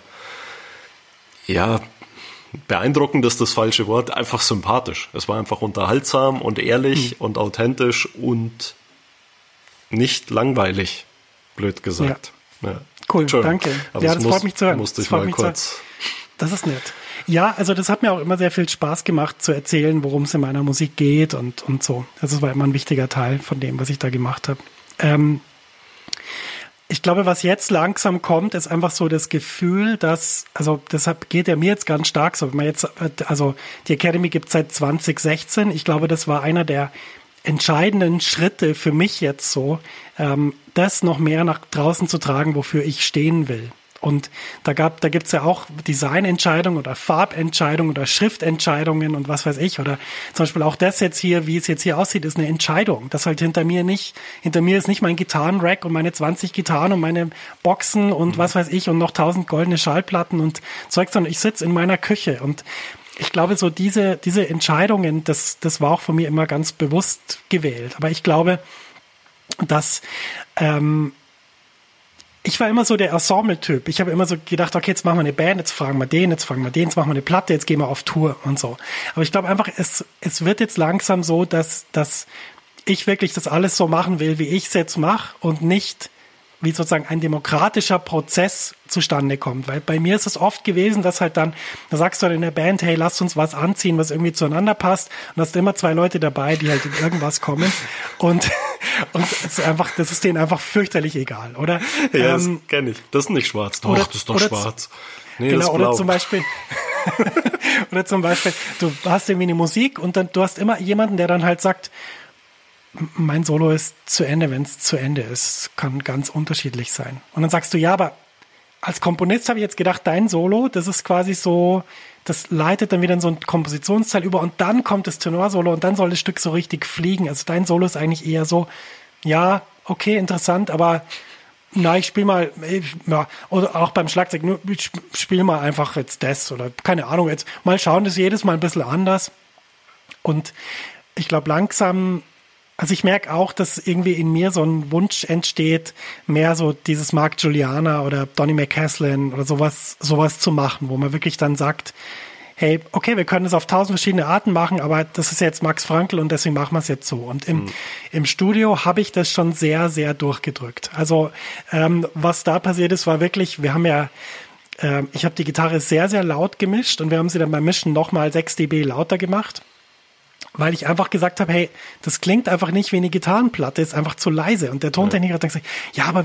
beeindruckend ist das falsche Wort, einfach sympathisch. Es war einfach unterhaltsam und ehrlich und authentisch und nicht langweilig, blöd gesagt. Ja. Cool, danke. Aber ja, das freut mich zu hören. Musste ich mal kurz. Das ist nett. Ja, also das hat mir auch immer sehr viel Spaß gemacht, zu erzählen, worum es in meiner Musik geht und so. Also es war immer ein wichtiger Teil von dem, was ich da gemacht habe. Ich glaube, was jetzt langsam kommt, ist einfach so das Gefühl, dass, also deshalb geht mir jetzt ganz stark so, wenn man jetzt, also die Academy gibt es seit 2016. Ich glaube, das war einer der entscheidenden Schritte für mich jetzt so, das noch mehr nach draußen zu tragen, wofür ich stehen will. Und da gibt's ja auch Designentscheidungen oder Farbentscheidungen oder Schriftentscheidungen und was weiß ich. Oder zum Beispiel auch das jetzt hier, wie es jetzt hier aussieht, ist eine Entscheidung. Das halt hinter mir ist nicht mein Gitarrenrack und meine 20 Gitarren und meine Boxen und was weiß ich und noch 1000 goldene Schallplatten und Zeug, sondern ich sitze in meiner Küche. Und ich glaube, so diese Entscheidungen, das war auch von mir immer ganz bewusst gewählt. Aber ich glaube, dass ich war immer so der Ensemble-Typ. Ich habe immer so gedacht, okay, jetzt machen wir eine Band, jetzt fragen wir den, jetzt machen wir eine Platte, jetzt gehen wir auf Tour und so. Aber ich glaube einfach, es wird jetzt langsam so, dass ich wirklich das alles so machen will, wie ich es jetzt mache und nicht, wie sozusagen ein demokratischer Prozess zustande kommt. Weil bei mir ist es oft gewesen, dass halt dann, da sagst du dann in der Band, hey, lasst uns was anziehen, was irgendwie zueinander passt. Und hast immer zwei Leute dabei, die halt in irgendwas kommen. Und das ist denen einfach fürchterlich egal, oder? Ja, das kenne ich. Das ist nicht schwarz. Doch, das ist doch schwarz. Nee, genau, das ist blau. Oder zum Beispiel, du hast irgendwie eine Musik und dann, du hast immer jemanden, der dann halt sagt, mein Solo ist zu Ende, wenn es zu Ende ist. Kann ganz unterschiedlich sein. Und dann sagst du, ja, aber als Komponist habe ich jetzt gedacht, dein Solo, das ist quasi so, das leitet dann wieder in so einen Kompositionsteil über und dann kommt das Tenorsolo und dann soll das Stück so richtig fliegen. Also dein Solo ist eigentlich eher so, ja, okay, interessant, aber na, ich spiele mal, ja, oder auch beim Schlagzeug, ich spiele mal einfach jetzt das oder keine Ahnung, jetzt mal schauen, das ist jedes Mal ein bisschen anders. Und ich glaube langsam, also ich merke auch, dass irgendwie in mir so ein Wunsch entsteht, mehr so dieses Mark Giuliana oder Donny McCaslin oder sowas zu machen, wo man wirklich dann sagt, hey, okay, wir können es auf 1000 verschiedene Arten machen, aber das ist jetzt Max Frankel und deswegen machen wir es jetzt so. Und im Studio habe ich das schon sehr, sehr durchgedrückt. Also was da passiert ist, war wirklich, wir haben ja Ich habe die Gitarre sehr, sehr laut gemischt und wir haben sie dann beim Mischen nochmal 6 dB lauter gemacht, weil ich einfach gesagt habe, hey, das klingt einfach nicht wie eine Gitarrenplatte, ist einfach zu leise. Und der Tontechniker hat dann gesagt, ja, aber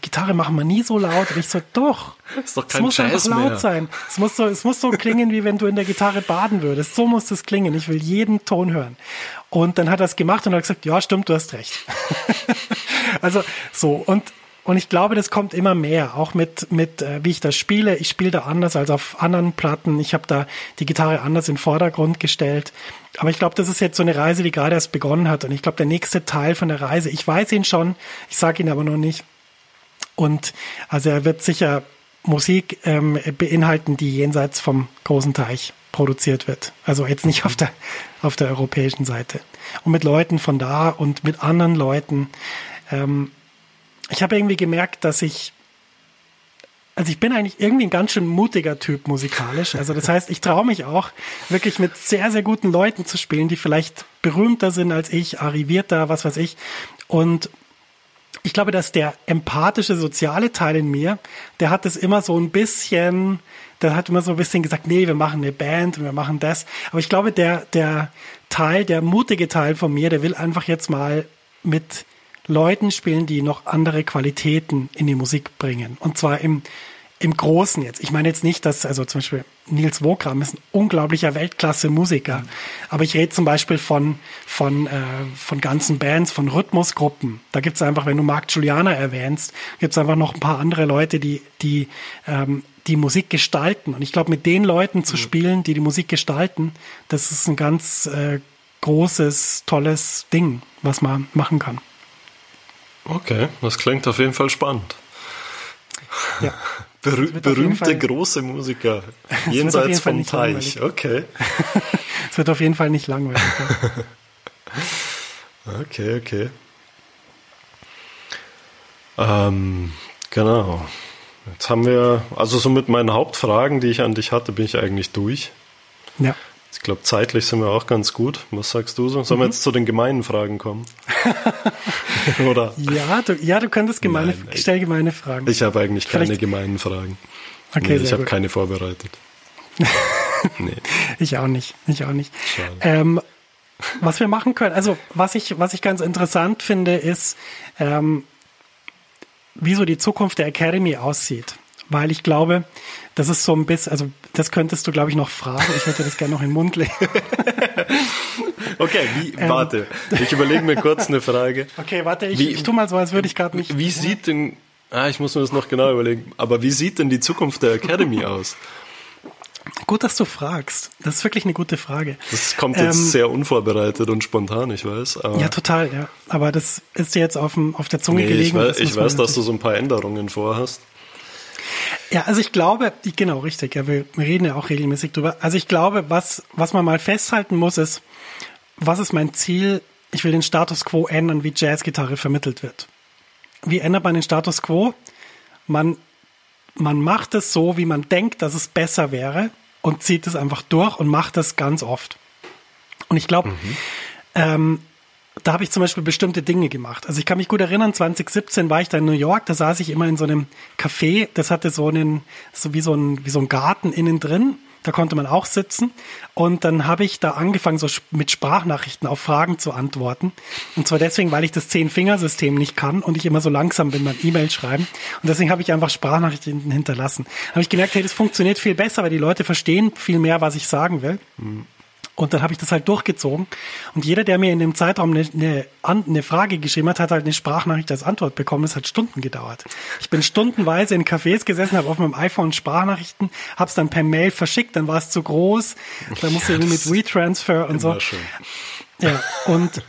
Gitarre machen wir nie so laut. Und ich so, doch, ist doch kein es muss Jazz einfach laut mehr. Sein. Es muss so klingen, wie wenn du in der Gitarre baden würdest. So muss das klingen. Ich will jeden Ton hören. Und dann hat er es gemacht und hat gesagt, ja, stimmt, du hast recht. Also so, und ich glaube, das kommt immer mehr, auch mit wie ich das spiele. Ich spiele da anders als auf anderen Platten. Ich habe da die Gitarre anders in den Vordergrund gestellt. Aber ich glaube, das ist jetzt so eine Reise, die gerade erst begonnen hat. Und ich glaube, der nächste Teil von der Reise, ich weiß ihn schon, ich sage ihn aber noch nicht. Und also er wird sicher Musik beinhalten, die jenseits vom großen Teich produziert wird. Also jetzt nicht auf der europäischen Seite. Und mit Leuten von da und mit anderen Leuten. Ich habe irgendwie gemerkt, dass ich bin eigentlich irgendwie ein ganz schön mutiger Typ musikalisch. Also das heißt, ich traue mich auch, wirklich mit sehr, sehr guten Leuten zu spielen, die vielleicht berühmter sind als ich, arrivierter, was weiß ich. Und ich glaube, dass der empathische, soziale Teil in mir, der hat immer so ein bisschen gesagt, nee, wir machen eine Band und wir machen das. Aber ich glaube, der mutige Teil von mir, der will einfach jetzt mal mit Leuten spielen, die noch andere Qualitäten in die Musik bringen. Und zwar im Großen jetzt. Ich meine jetzt nicht, dass, also zum Beispiel Nils Wogram ist ein unglaublicher Weltklasse-Musiker. Mhm. Aber ich rede zum Beispiel von ganzen Bands, von Rhythmusgruppen. Da gibt's einfach, wenn du Mark Giuliana erwähnst, gibt's einfach noch ein paar andere Leute, die Musik gestalten. Und ich glaube, mit den Leuten zu spielen, die Musik gestalten, das ist ein ganz großes, tolles Ding, was man machen kann. Okay, das klingt auf jeden Fall spannend. Ja. Berühmte große Musiker jenseits vom Teich. Okay. Es wird auf jeden Fall nicht langweilig. Okay. Genau. Jetzt haben wir, also so mit meinen Hauptfragen, die ich an dich hatte, bin ich eigentlich durch. Ja. Ich glaube, zeitlich sind wir auch ganz gut. Was sagst du so? Sollen wir jetzt zu den gemeinen Fragen kommen? Oder? Ja, du könntest gemeine Fragen. Ich habe eigentlich keine gemeinen Fragen. Okay, nee, ich habe keine vorbereitet. Nee. Ich auch nicht. Was wir machen können, also was ich ganz interessant finde, ist, wie so die Zukunft der Academy aussieht. Weil ich glaube, das ist so ein bisschen, also das könntest du, glaube ich, noch fragen. Ich würde das gerne noch in den Mund legen. Okay, warte. Ich überlege mir kurz eine Frage. Okay, warte, ich tue mal so, als würde ich gerade nicht. Wie sieht denn, ich muss mir das noch genau überlegen, aber wie sieht denn die Zukunft der Academy aus? Gut, dass du fragst. Das ist wirklich eine gute Frage. Das kommt jetzt sehr unvorbereitet und spontan, ich weiß. Aber ja, total, ja. Aber das ist dir jetzt auf der Zunge gelegen. Ich weiß, dass du so ein paar Änderungen vorhast. Ja, also ich glaube, genau, richtig, ja, wir reden ja auch regelmäßig drüber. Also ich glaube, was man mal festhalten muss, ist, was ist mein Ziel? Ich will den Status Quo ändern, wie Jazzgitarre vermittelt wird. Wie ändert man den Status Quo? Man macht es so, wie man denkt, dass es besser wäre und zieht es einfach durch und macht das ganz oft. Und ich glaube, da habe ich zum Beispiel bestimmte Dinge gemacht. Also ich kann mich gut erinnern, 2017 war ich da in New York, da saß ich immer in so einem Café, das hatte so einen Garten innen drin, da konnte man auch sitzen. Und dann habe ich da angefangen, so mit Sprachnachrichten auf Fragen zu antworten. Und zwar deswegen, weil ich das 10-Finger-System nicht kann und ich immer so langsam bin beim E-Mail schreiben. Und deswegen habe ich einfach Sprachnachrichten hinterlassen. Da habe ich gemerkt, hey, das funktioniert viel besser, weil die Leute verstehen viel mehr, was ich sagen will. Mhm. Und dann habe ich das halt durchgezogen. Und jeder, der mir in dem Zeitraum eine Frage geschrieben hat, hat halt eine Sprachnachricht als Antwort bekommen. Das hat Stunden gedauert. Ich bin stundenweise in Cafés gesessen, habe auf meinem iPhone Sprachnachrichten, habe es dann per Mail verschickt, dann war es zu groß. Dann musste ich mit WeTransfer und so. Schön. Ja, und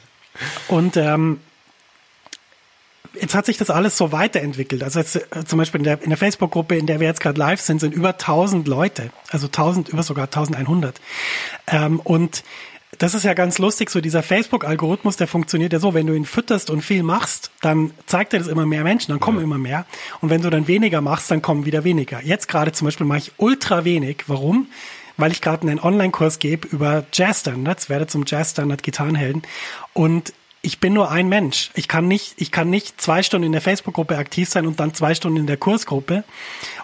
jetzt hat sich das alles so weiterentwickelt. Also jetzt, zum Beispiel in der Facebook-Gruppe, in der wir jetzt gerade live sind, sind über 1000 Leute. Also 1000, über sogar 1100. Und das ist ja ganz lustig, so dieser Facebook-Algorithmus, der funktioniert ja so, wenn du ihn fütterst und viel machst, dann zeigt er das immer mehr Menschen, dann kommen immer mehr. Und wenn du dann weniger machst, dann kommen wieder weniger. Jetzt gerade zum Beispiel mache ich ultra wenig. Warum? Weil ich gerade einen Online-Kurs gebe über Jazzstandards, werde zum Jazzstandard-Gitarrenhelden. Und ich bin nur ein Mensch. Ich kann nicht 2 Stunden in der Facebook-Gruppe aktiv sein und dann 2 Stunden in der Kursgruppe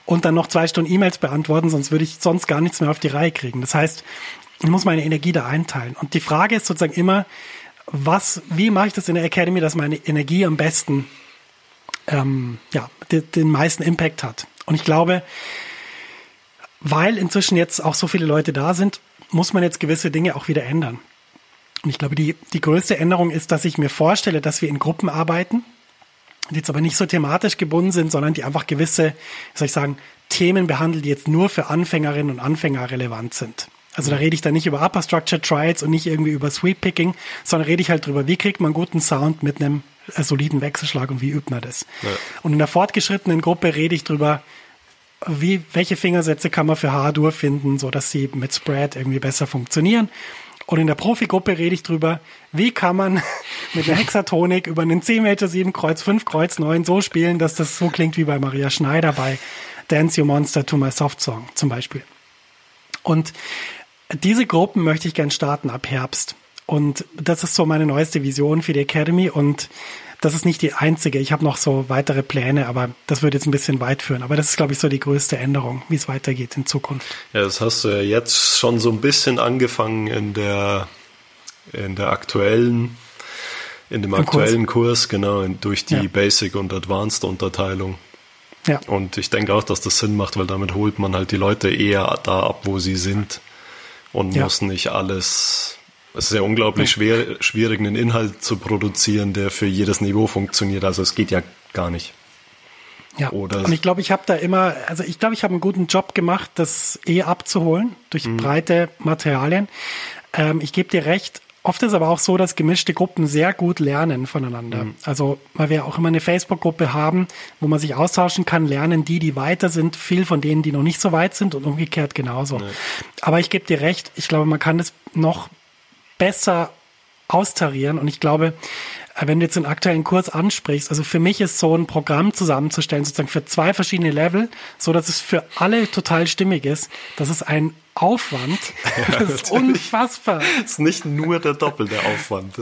und dann noch 2 Stunden E-Mails beantworten, sonst würde ich sonst gar nichts mehr auf die Reihe kriegen. Das heißt, ich muss meine Energie da einteilen. Und die Frage ist sozusagen immer, wie mache ich das in der Academy, dass meine Energie am besten den meisten Impact hat. Und ich glaube, weil inzwischen jetzt auch so viele Leute da sind, muss man jetzt gewisse Dinge auch wieder ändern. Und ich glaube, die größte Änderung ist, dass ich mir vorstelle, dass wir in Gruppen arbeiten, die jetzt aber nicht so thematisch gebunden sind, sondern die einfach gewisse, Themen behandeln, die jetzt nur für Anfängerinnen und Anfänger relevant sind. Also da rede ich dann nicht über Upper Structure Triads und nicht irgendwie über Sweep Picking, sondern rede ich halt drüber, wie kriegt man guten Sound mit einem soliden Wechselschlag und wie übt man das. Ja. Und in der fortgeschrittenen Gruppe rede ich drüber, welche Fingersätze kann man für H-Dur finden, sodass sie mit Spread irgendwie besser funktionieren. Und in der Profigruppe rede ich drüber, wie kann man mit einer Hexatonik über einen C-Major 7, Kreuz 5, Kreuz 9 so spielen, dass das so klingt wie bei Maria Schneider bei Dance Your Monster to My Soft Song zum Beispiel. Und diese Gruppen möchte ich gern starten ab Herbst. Und das ist so meine neueste Vision für die Academy und das ist nicht die einzige. Ich habe noch so weitere Pläne, aber das würde jetzt ein bisschen weit führen. Aber das ist, glaube ich, so die größte Änderung, wie es weitergeht in Zukunft. Ja, das hast du ja jetzt schon so ein bisschen angefangen in dem aktuellen Kurs, genau, durch die Basic- und Advanced-Unterteilung. Ja. Und ich denke auch, dass das Sinn macht, weil damit holt man halt die Leute eher da ab, wo sie sind und muss nicht alles... Es ist ja unglaublich schwierig, einen Inhalt zu produzieren, der für jedes Niveau funktioniert. Also es geht ja gar nicht. Ja, oder und ich glaube, ich habe einen guten Job gemacht, das abzuholen durch breite Materialien. Ich gebe dir recht, oft ist aber auch so, dass gemischte Gruppen sehr gut lernen voneinander. Mhm. Also weil wir auch immer eine Facebook-Gruppe haben, wo man sich austauschen kann, lernen die weiter sind, viel von denen, die noch nicht so weit sind und umgekehrt genauso. Nee. Aber ich gebe dir recht, ich glaube, man kann das noch besser austarieren. Und ich glaube, wenn du jetzt den aktuellen Kurs ansprichst, also für mich ist so ein Programm zusammenzustellen, sozusagen für 2 verschiedene Level, so dass es für alle total stimmig ist, das ist ein Aufwand. Ja, das ist unfassbar. Das ist nicht nur der doppelte Aufwand.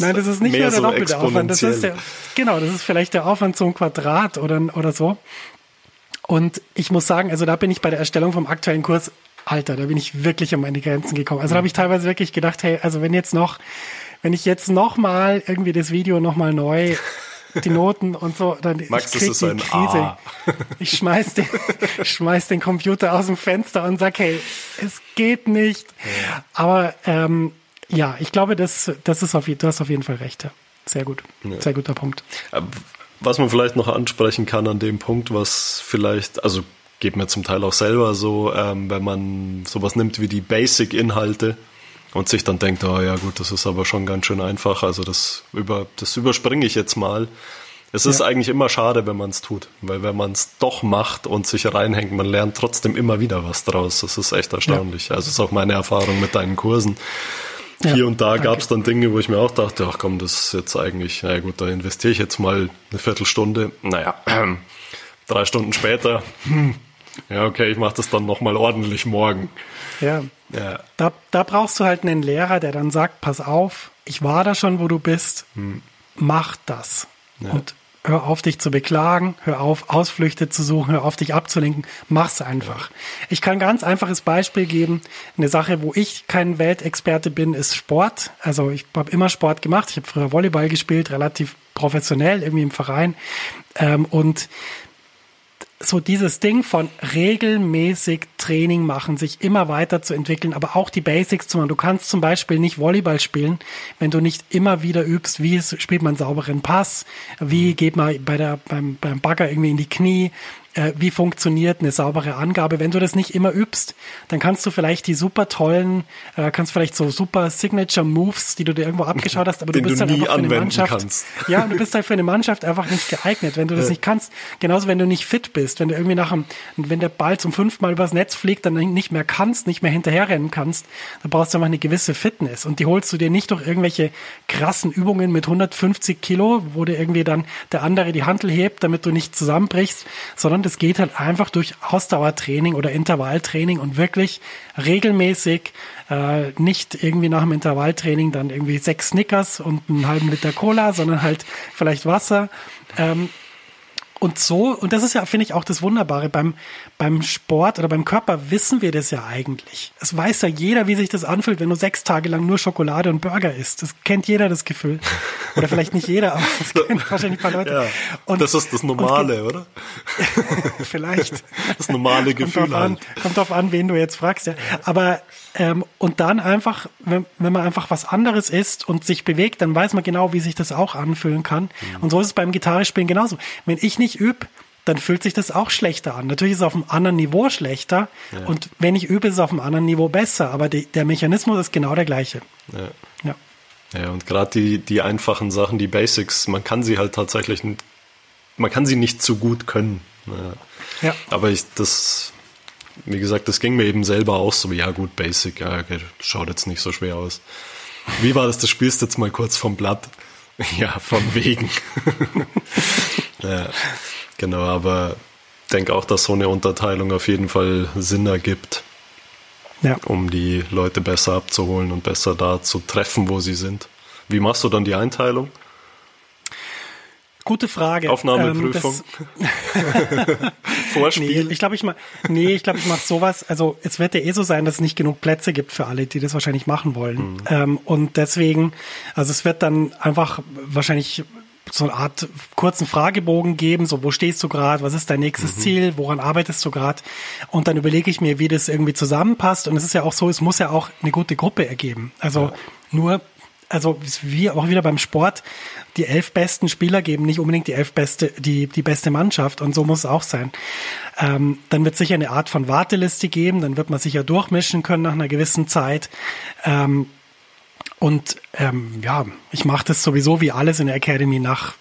Nein, das ist nicht nur der doppelte Aufwand. Das ist vielleicht der Aufwand zum Quadrat oder so. Und ich muss sagen, also da bin ich bei der Erstellung vom aktuellen Kurs, Alter, da bin ich wirklich an meine Grenzen gekommen. Also da habe ich teilweise wirklich gedacht, hey, also wenn ich jetzt noch mal irgendwie das Video noch mal neu, die Noten und so, dann Max, ich krieg die Krise. Ich schmeiß den Computer aus dem Fenster und sag, hey, es geht nicht. Ja. Aber ich glaube, du hast auf jeden Fall recht. Ja. Sehr gut, sehr guter Punkt. Was man vielleicht noch ansprechen kann an dem Punkt, was vielleicht, also geht mir zum Teil auch selber so, wenn man sowas nimmt wie die Basic-Inhalte und sich dann denkt, oh ja gut, das ist aber schon ganz schön einfach, also das überspringe ich jetzt mal. Es ist eigentlich immer schade, wenn man es tut, weil wenn man es doch macht und sich reinhängt, man lernt trotzdem immer wieder was draus. Das ist echt erstaunlich. Also das ist auch meine Erfahrung mit deinen Kursen. Hier und da gab es dann Dinge, wo ich mir auch dachte, ach komm, das ist jetzt eigentlich, na gut, da investiere ich jetzt mal eine Viertelstunde. Naja, 3 Stunden später, ja, okay, ich mache das dann nochmal ordentlich morgen. Ja. Da brauchst du halt einen Lehrer, der dann sagt, pass auf, ich war da schon, wo du bist, mach das. Ja. Und hör auf, dich zu beklagen, hör auf, Ausflüchte zu suchen, hör auf, dich abzulenken, mach's einfach. Ja. Ich kann ein ganz einfaches Beispiel geben. Eine Sache, wo ich kein Weltexperte bin, ist Sport. Also ich habe immer Sport gemacht. Ich habe früher Volleyball gespielt, relativ professionell, irgendwie im Verein. Und so dieses Ding von regelmäßig Training machen, sich immer weiter zu entwickeln, aber auch die Basics zu machen. Du kannst zum Beispiel nicht Volleyball spielen, wenn du nicht immer wieder übst, wie spielt man einen sauberen Pass, wie geht man beim Bagger irgendwie in die Knie, wie funktioniert eine saubere Angabe. Wenn du das nicht immer übst, dann kannst du vielleicht so super Signature Moves, die du dir irgendwo abgeschaut hast, aber du bist halt einfach für eine Mannschaft. Ja, du bist halt für eine Mannschaft einfach nicht geeignet, wenn du das nicht kannst. Genauso, wenn du nicht fit bist, wenn du irgendwie wenn der Ball zum 5. Mal übers Netz fliegt, dann nicht mehr hinterherrennen kannst, dann brauchst du einfach eine gewisse Fitness und die holst du dir nicht durch irgendwelche krassen Übungen mit 150 Kilo, wo dir irgendwie dann der andere die Hantel hebt, damit du nicht zusammenbrichst, sondern und es geht halt einfach durch Ausdauertraining oder Intervalltraining und wirklich regelmäßig, nicht irgendwie nach dem Intervalltraining dann irgendwie 6 Snickers und einen halben Liter Cola, sondern halt vielleicht Wasser. Und so, und das ist ja, finde ich, auch das Wunderbare beim Sport oder beim Körper, wissen wir das ja eigentlich. Es weiß ja jeder, wie sich das anfühlt, wenn du 6 Tage lang nur Schokolade und Burger isst. Das kennt jeder, das Gefühl. Oder vielleicht nicht jeder, aber das kennen wahrscheinlich ein paar Leute. Ja, und das ist das Normale, oder? Vielleicht. Das normale Gefühl. Kommt drauf an, wen du jetzt fragst, ja. Aber und dann einfach, wenn man einfach was anderes isst und sich bewegt, dann weiß man genau, wie sich das auch anfühlen kann. Mhm. Und so ist es beim Gitarrespielen genauso. Wenn ich nicht übe, dann fühlt sich das auch schlechter an. Natürlich ist es auf einem anderen Niveau schlechter, ja. Und wenn ich übe, ist es auf einem anderen Niveau besser. Aber der Mechanismus ist genau der gleiche. Ja, ja. Ja, und gerade die einfachen Sachen, die Basics, man kann sie halt tatsächlich, man kann sie nicht so gut können. Ja. Ja. Aber wie gesagt, das ging mir eben selber auch so, ja gut, Basic, ja, okay, schaut jetzt nicht so schwer aus. Wie war das, du spielst jetzt mal kurz vom Blatt? Ja, von wegen. Ja, genau, aber ich denke auch, dass so eine Unterteilung auf jeden Fall Sinn ergibt, ja, um die Leute besser abzuholen und besser da zu treffen, wo sie sind. Wie machst du dann die Einteilung? Gute Frage. Aufnahmeprüfung. Vorspiel. Ich glaube, ich mache sowas. Also es wird ja so sein, dass es nicht genug Plätze gibt für alle, die das wahrscheinlich machen wollen. Mhm. Und deswegen, also es wird dann einfach wahrscheinlich so eine Art kurzen Fragebogen geben, so wo stehst du gerade, was ist dein nächstes Ziel, woran arbeitest du gerade, und dann überlege ich mir, wie das irgendwie zusammenpasst. Und es ist ja auch so, es muss ja auch eine gute Gruppe ergeben. Also Also wie auch wieder beim Sport, die 11 besten Spieler geben nicht unbedingt die beste Mannschaft, und so muss es auch sein. Dann wird es sicher eine Art von Warteliste geben, dann wird man sicher durchmischen können nach einer gewissen Zeit. Ich mache das sowieso wie alles in der Academy nach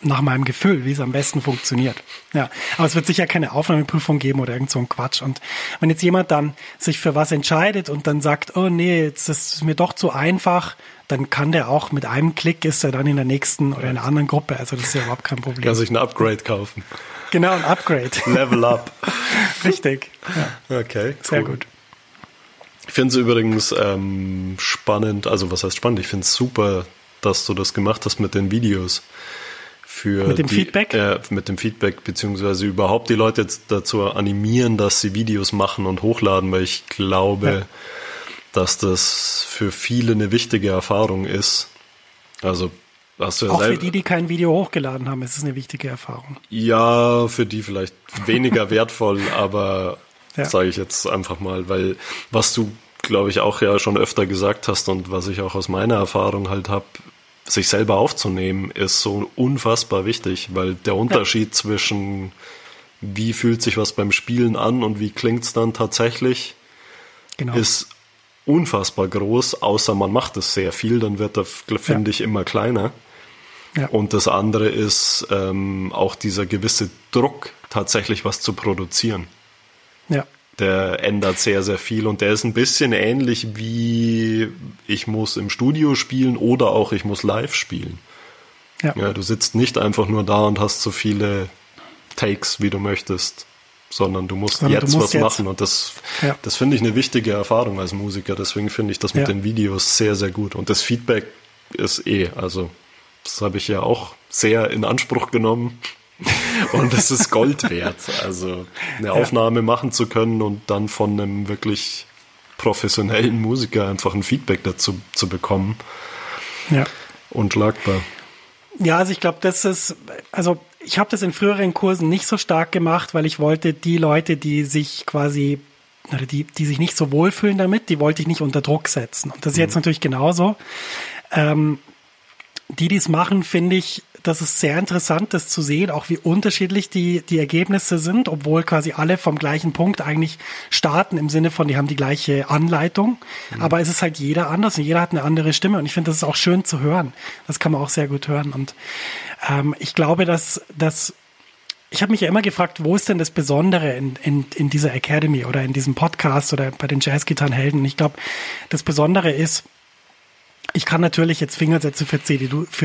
meinem Gefühl, wie es am besten funktioniert. Ja, aber es wird sicher keine Aufnahmeprüfung geben oder irgend so ein Quatsch. Und wenn jetzt jemand dann sich für was entscheidet und dann sagt, oh nee, jetzt ist es mir doch zu einfach, dann kann der auch mit einem Klick ist er dann in der nächsten oder in einer anderen Gruppe. Also das ist ja überhaupt kein Problem. Kann sich ein Upgrade kaufen. Genau, ein Upgrade. Level up. Richtig. Ja. Okay, cool. Sehr gut. Ich finde es übrigens spannend, also was heißt spannend? Ich finde es super, dass du das gemacht hast mit den Videos. Feedback? Mit dem Feedback, beziehungsweise überhaupt die Leute jetzt dazu animieren, dass sie Videos machen und hochladen, weil ich glaube, dass das für viele eine wichtige Erfahrung ist. Also hast du ja auch für die kein Video hochgeladen haben, ist es eine wichtige Erfahrung. Ja, für die vielleicht weniger wertvoll, aber sage ich jetzt einfach mal, weil was du, glaube ich, auch ja schon öfter gesagt hast und was ich auch aus meiner Erfahrung halt habe, sich selber aufzunehmen, ist so unfassbar wichtig, weil der Unterschied zwischen wie fühlt sich was beim Spielen an und wie klingt es dann tatsächlich, ist unfassbar groß, außer man macht es sehr viel, dann wird er, finde ich, immer kleiner. Ja. Und das andere ist auch dieser gewisse Druck, tatsächlich was zu produzieren. Ja. Der ändert sehr, sehr viel, und der ist ein bisschen ähnlich wie ich muss im Studio spielen oder auch ich muss live spielen. Ja. Ja, du sitzt nicht einfach nur da und hast so viele Takes, wie du möchtest, sondern du musst jetzt machen, und das finde ich eine wichtige Erfahrung als Musiker. Deswegen finde ich das mit den Videos sehr, sehr gut, und das Feedback ist also das habe ich ja auch sehr in Anspruch genommen. Und das ist Gold wert, also eine Aufnahme machen zu können und dann von einem wirklich professionellen Musiker einfach ein Feedback dazu zu bekommen. Ja. Unschlagbar. Ja, also ich glaube, ich habe das in früheren Kursen nicht so stark gemacht, weil ich wollte die Leute, die sich quasi, oder die sich nicht so wohlfühlen damit, die wollte ich nicht unter Druck setzen. Und das ist jetzt natürlich genauso. Die es machen, finde ich, das ist sehr interessant, das zu sehen, auch wie unterschiedlich die Ergebnisse sind, obwohl quasi alle vom gleichen Punkt eigentlich starten, im Sinne von, die haben die gleiche Anleitung, aber es ist halt jeder anders und jeder hat eine andere Stimme, und ich finde, das ist auch schön zu hören. Das kann man auch sehr gut hören, und ich glaube, dass ich habe mich ja immer gefragt, wo ist denn das Besondere in dieser Academy oder in diesem Podcast oder bei den Jazzgitarrenhelden? Ich glaube, das Besondere ist, Ich kann natürlich jetzt Fingersätze für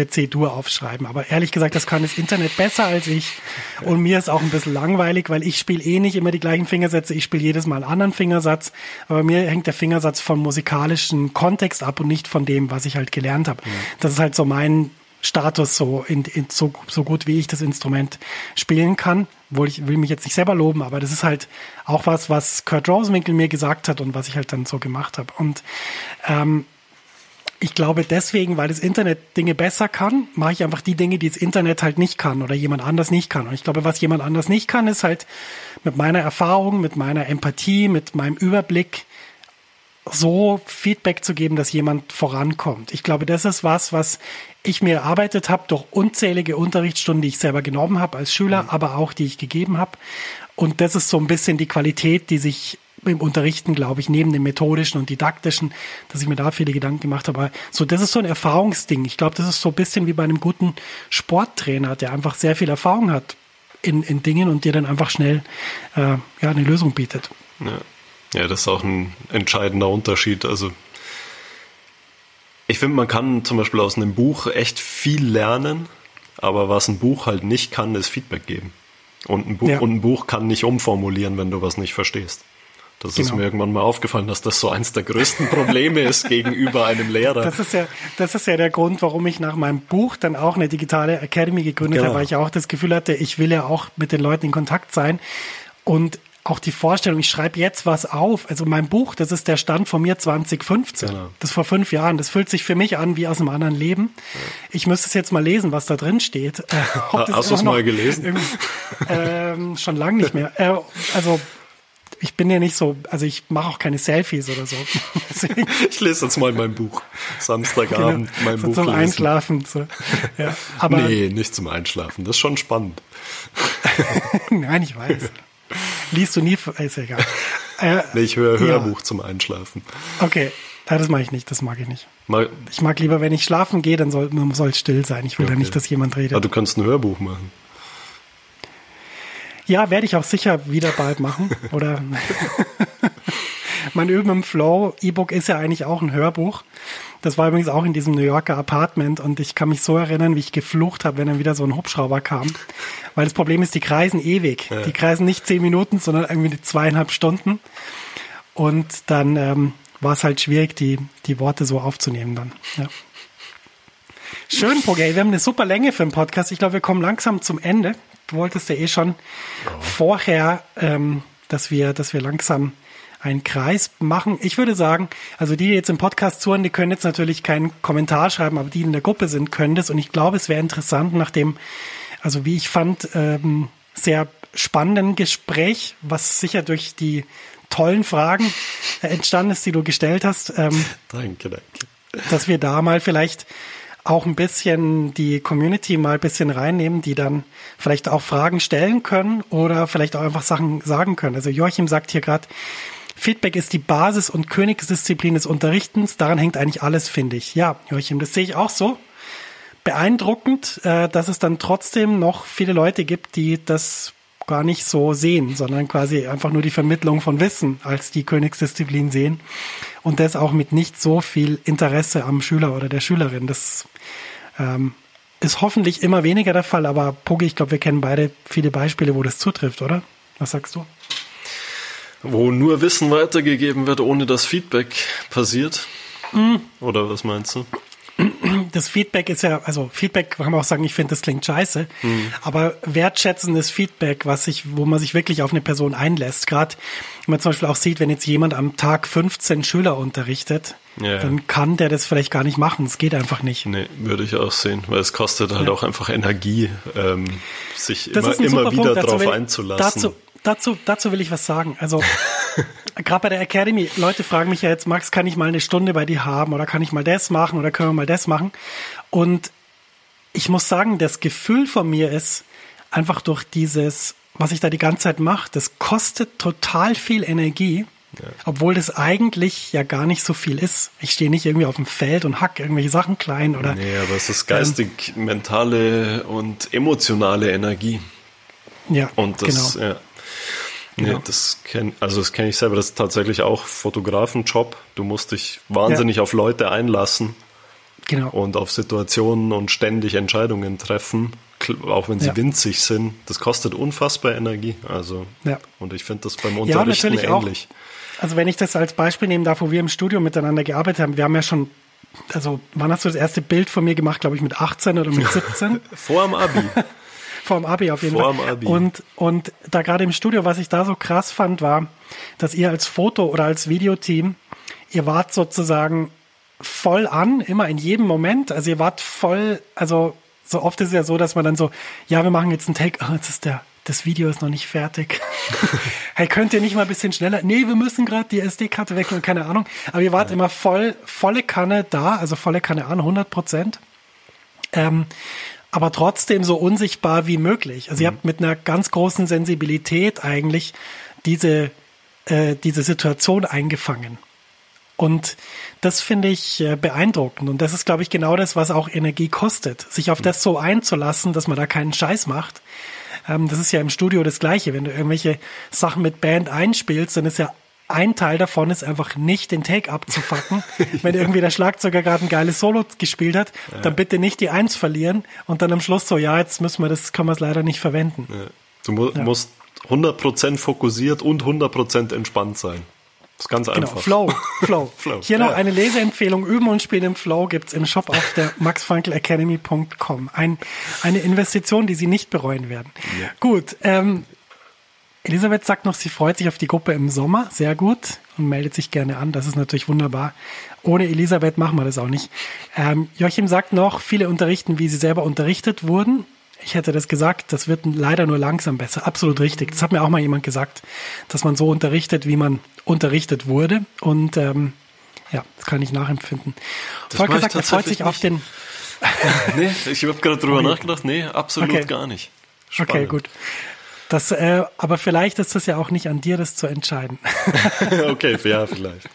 C-Dur aufschreiben, aber ehrlich gesagt, das kann das Internet besser als ich. Und mir ist auch ein bisschen langweilig, weil ich spiele eh nicht immer die gleichen Fingersätze. Ich spiele jedes Mal einen anderen Fingersatz. Aber mir hängt der Fingersatz vom musikalischen Kontext ab und nicht von dem, was ich halt gelernt habe. Ja. Das ist halt so mein Status, so so gut wie ich das Instrument spielen kann. Obwohl, ich will mich jetzt nicht selber loben, aber das ist halt auch was Kurt Rosenwinkel mir gesagt hat und was ich halt dann so gemacht habe. Und ich glaube deswegen, weil das Internet Dinge besser kann, mache ich einfach die Dinge, die das Internet halt nicht kann oder jemand anders nicht kann. Und ich glaube, was jemand anders nicht kann, ist halt mit meiner Erfahrung, mit meiner Empathie, mit meinem Überblick so Feedback zu geben, dass jemand vorankommt. Ich glaube, das ist was ich mir erarbeitet habe durch unzählige Unterrichtsstunden, die ich selber genommen habe als Schüler, aber auch die ich gegeben habe. Und das ist so ein bisschen die Qualität, die sich im Unterrichten, glaube ich, neben dem methodischen und didaktischen, dass ich mir da viele Gedanken gemacht habe. Aber so, das ist so ein Erfahrungsding. Ich glaube, das ist so ein bisschen wie bei einem guten Sporttrainer, der einfach sehr viel Erfahrung hat in Dingen und dir dann einfach schnell eine Lösung bietet. Ja, das ist auch ein entscheidender Unterschied. Also ich finde, man kann zum Beispiel aus einem Buch echt viel lernen, aber was ein Buch halt nicht kann, ist Feedback geben. Und ein Buch kann nicht umformulieren, wenn du was nicht verstehst. Das ist mir irgendwann mal aufgefallen, dass das so eins der größten Probleme ist gegenüber einem Lehrer. Das ist ja der Grund, warum ich nach meinem Buch dann auch eine digitale Academy gegründet habe, weil ich auch das Gefühl hatte, ich will ja auch mit den Leuten in Kontakt sein. Und auch die Vorstellung, ich schreibe jetzt was auf. Also mein Buch, das ist der Stand von mir 2015. Genau. Das ist vor 5 Jahren. Das fühlt sich für mich an wie aus einem anderen Leben. Ja. Ich müsste es jetzt mal lesen, was da drin steht. Hast du es mal gelesen? Schon lange nicht mehr. Ich bin ja nicht so, also ich mache auch keine Selfies oder so. Ich lese jetzt mal mein Buch. Samstagabend mein Buch lesen. Zum Einschlafen. So. Ja, aber nee, nicht zum Einschlafen. Das ist schon spannend. Nein, ich weiß. Liest du nie? Ist ja egal. Ich höre Hörbuch zum Einschlafen. Okay, das mache ich nicht, das mag ich nicht. Ich mag lieber, wenn ich schlafen gehe, dann soll es still sein. Ich will ja nicht, dass jemand redet. Aber du kannst ein Hörbuch machen. Ja, werde ich auch sicher wieder bald machen. Oder mein Üben im Flow, E-Book ist ja eigentlich auch ein Hörbuch. Das war übrigens auch in diesem New Yorker Apartment und ich kann mich so erinnern, wie ich geflucht habe, wenn dann wieder so ein Hubschrauber kam. Weil das Problem ist, die kreisen ewig. Ja. Die kreisen nicht 10 Minuten, sondern irgendwie 2,5 Stunden. Und dann war es halt schwierig, die Worte so aufzunehmen dann. Ja. Schön, Pogay. Wir haben eine super Länge für den Podcast. Ich glaube, wir kommen langsam zum Ende. Du wolltest ja eh schon vorher, dass wir langsam einen Kreis machen. Ich würde sagen, also die jetzt im Podcast zuhören, die können jetzt natürlich keinen Kommentar schreiben, aber die in der Gruppe sind, können das. Und ich glaube, es wäre interessant, nachdem, also wie ich fand, sehr spannenden Gespräch, was sicher durch die tollen Fragen entstanden ist, die du gestellt hast. Danke. Dass wir da mal vielleicht auch ein bisschen die Community mal ein bisschen reinnehmen, die dann vielleicht auch Fragen stellen können oder vielleicht auch einfach Sachen sagen können. Also Joachim sagt hier gerade, Feedback ist die Basis und Königsdisziplin des Unterrichtens. Daran hängt eigentlich alles, finde ich. Ja, Joachim, das sehe ich auch so. Beeindruckend, dass es dann trotzdem noch viele Leute gibt, die das gar nicht so sehen, sondern quasi einfach nur die Vermittlung von Wissen als die Königsdisziplin sehen und das auch mit nicht so viel Interesse am Schüler oder der Schülerin. Das ist hoffentlich immer weniger der Fall, aber Pogi, ich glaube, wir kennen beide viele Beispiele, wo das zutrifft, oder? Was sagst du? Wo nur Wissen weitergegeben wird, ohne dass Feedback passiert? Oder was meinst du? Das Feedback ist ja, also Feedback kann man auch sagen, ich finde, das klingt scheiße, aber wertschätzendes Feedback, wo man sich wirklich auf eine Person einlässt, gerade wenn man zum Beispiel auch sieht, wenn jetzt jemand am Tag 15 Schüler unterrichtet, dann kann der das vielleicht gar nicht machen, es geht einfach nicht. Nee, würde ich auch sehen, weil es kostet halt auch einfach Energie, sich immer wieder drauf einzulassen. Dazu will ich was sagen. Also gerade bei der Academy, Leute fragen mich ja jetzt, Max, kann ich mal eine Stunde bei dir haben oder kann ich mal das machen oder können wir mal das machen? Und ich muss sagen, das Gefühl von mir ist einfach durch dieses, was ich da die ganze Zeit mache, das kostet total viel Energie, obwohl das eigentlich ja gar nicht so viel ist. Ich stehe nicht irgendwie auf dem Feld und hack irgendwelche Sachen klein. Oder, nee, aber es ist geistig, mentale und emotionale Energie. Ja, und das, genau. Ja. Genau. Nee, das kenne ich selber, das ist tatsächlich auch Fotografenjob. Du musst dich wahnsinnig auf Leute einlassen Genau. Und auf Situationen und ständig Entscheidungen treffen, auch wenn sie winzig sind, das kostet unfassbar Energie. Also und ich finde das beim Unterrichten ähnlich. Auch. Also wenn ich das als Beispiel nehmen darf, wo wir im Studio miteinander gearbeitet haben, wir haben ja schon, also wann hast du das erste Bild von mir gemacht, glaube ich mit 18 oder mit 17? Vor dem Abi. Vor dem Abi auf jeden Fall. Und da gerade im Studio, was ich da so krass fand, war, dass ihr als Foto- oder als Videoteam, ihr wart sozusagen voll an, immer in jedem Moment. Also ihr wart voll, also so oft ist es ja so, dass man dann so, ja, wir machen jetzt einen Take, oh, jetzt ist das Video ist noch nicht fertig. Hey, könnt ihr nicht mal ein bisschen schneller? Nee, wir müssen gerade die SD-Karte weg und keine Ahnung. Aber ihr wart immer volle Kanne da, also volle Kanne an, 100%. Aber trotzdem so unsichtbar wie möglich. Also ihr habt mit einer ganz großen Sensibilität eigentlich diese Situation eingefangen. Und das finde ich beeindruckend. Und das ist, glaube ich, genau das, was auch Energie kostet. Sich auf das so einzulassen, dass man da keinen Scheiß macht. Das ist ja im Studio das Gleiche. Wenn du irgendwelche Sachen mit Band einspielst, dann ist ja ein Teil davon, ist einfach nicht den Take abzufacken. Wenn irgendwie der Schlagzeuger gerade ein geiles Solo gespielt hat, dann bitte nicht die Eins verlieren. Und dann am Schluss so, ja, jetzt müssen wir das, können wir es leider nicht verwenden. Ja. Du musst 100% fokussiert und 100% entspannt sein. Ist ganz einfach. Genau, Flow. Hier noch eine Leseempfehlung. Üben und Spielen im Flow gibt's im Shop auf der maxfrankelacademy.com. Eine Investition, die Sie nicht bereuen werden. Ja. Gut, Elisabeth sagt noch, sie freut sich auf die Gruppe im Sommer. Sehr gut. Und meldet sich gerne an. Das ist natürlich wunderbar. Ohne Elisabeth machen wir das auch nicht. Joachim sagt noch, viele unterrichten, wie sie selber unterrichtet wurden. Ich hätte das gesagt, das wird leider nur langsam besser. Absolut richtig. Das hat mir auch mal jemand gesagt, dass man so unterrichtet, wie man unterrichtet wurde. Und das kann ich nachempfinden. Volker sagt, er freut sich nicht auf den... Nee, ich habe gerade drüber nachgedacht. Nee, absolut gar nicht. Spannend. Okay, gut. Das, aber vielleicht ist das ja auch nicht an dir, das zu entscheiden. Okay, ja, vielleicht.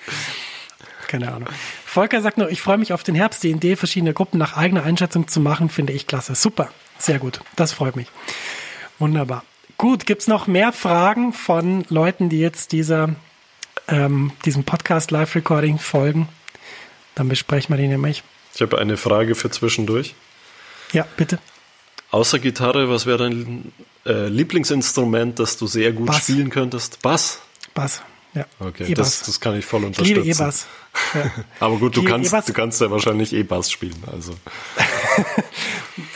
Keine Ahnung. Volker sagt nur, ich freue mich auf den Herbst. Die Idee, verschiedene Gruppen nach eigener Einschätzung zu machen, finde ich klasse. Super. Sehr gut, das freut mich. Wunderbar. Gut, gibt es noch mehr Fragen von Leuten, die jetzt diesem Podcast-Live-Recording folgen? Dann besprechen wir die nämlich. Ich habe eine Frage für zwischendurch. Ja, bitte. Außer Gitarre, was wäre dein Lieblingsinstrument, das du sehr gut spielen könntest? Bass? Bass, ja. Okay, E-Bass. Das kann ich voll unterstützen. Ich liebe E-Bass. Ja. Aber gut, du kannst ja wahrscheinlich E-Bass spielen. Also...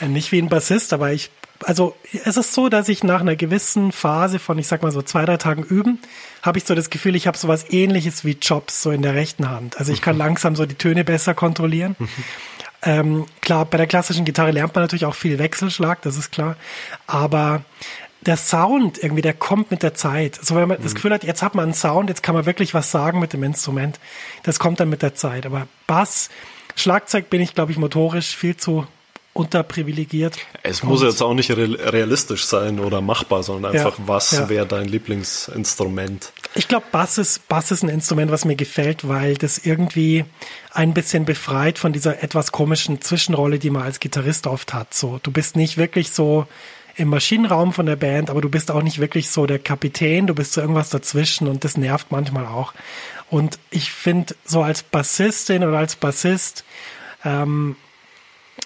Nicht wie ein Bassist, aber es ist so, dass ich nach einer gewissen Phase von, ich sag mal so 2-3 Tagen üben, habe ich so das Gefühl, ich habe sowas ähnliches wie Jobs so in der rechten Hand. Also ich kann langsam so die Töne besser kontrollieren. Klar, bei der klassischen Gitarre lernt man natürlich auch viel Wechselschlag, das ist klar. Aber der Sound irgendwie, der kommt mit der Zeit. So, wenn man das Gefühl hat, jetzt hat man einen Sound, jetzt kann man wirklich was sagen mit dem Instrument. Das kommt dann mit der Zeit. Aber Bass, Schlagzeug bin ich, glaube ich, motorisch viel zu unterprivilegiert. Es muss jetzt auch nicht realistisch sein oder machbar, sondern einfach, was wäre dein Lieblingsinstrument? Ich glaube, Bass ist ein Instrument, was mir gefällt, weil das irgendwie ein bisschen befreit von dieser etwas komischen Zwischenrolle, die man als Gitarrist oft hat. So, du bist nicht wirklich so im Maschinenraum von der Band, aber du bist auch nicht wirklich so der Kapitän, du bist so irgendwas dazwischen und das nervt manchmal auch. Und ich finde, so als Bassistin oder als Bassist,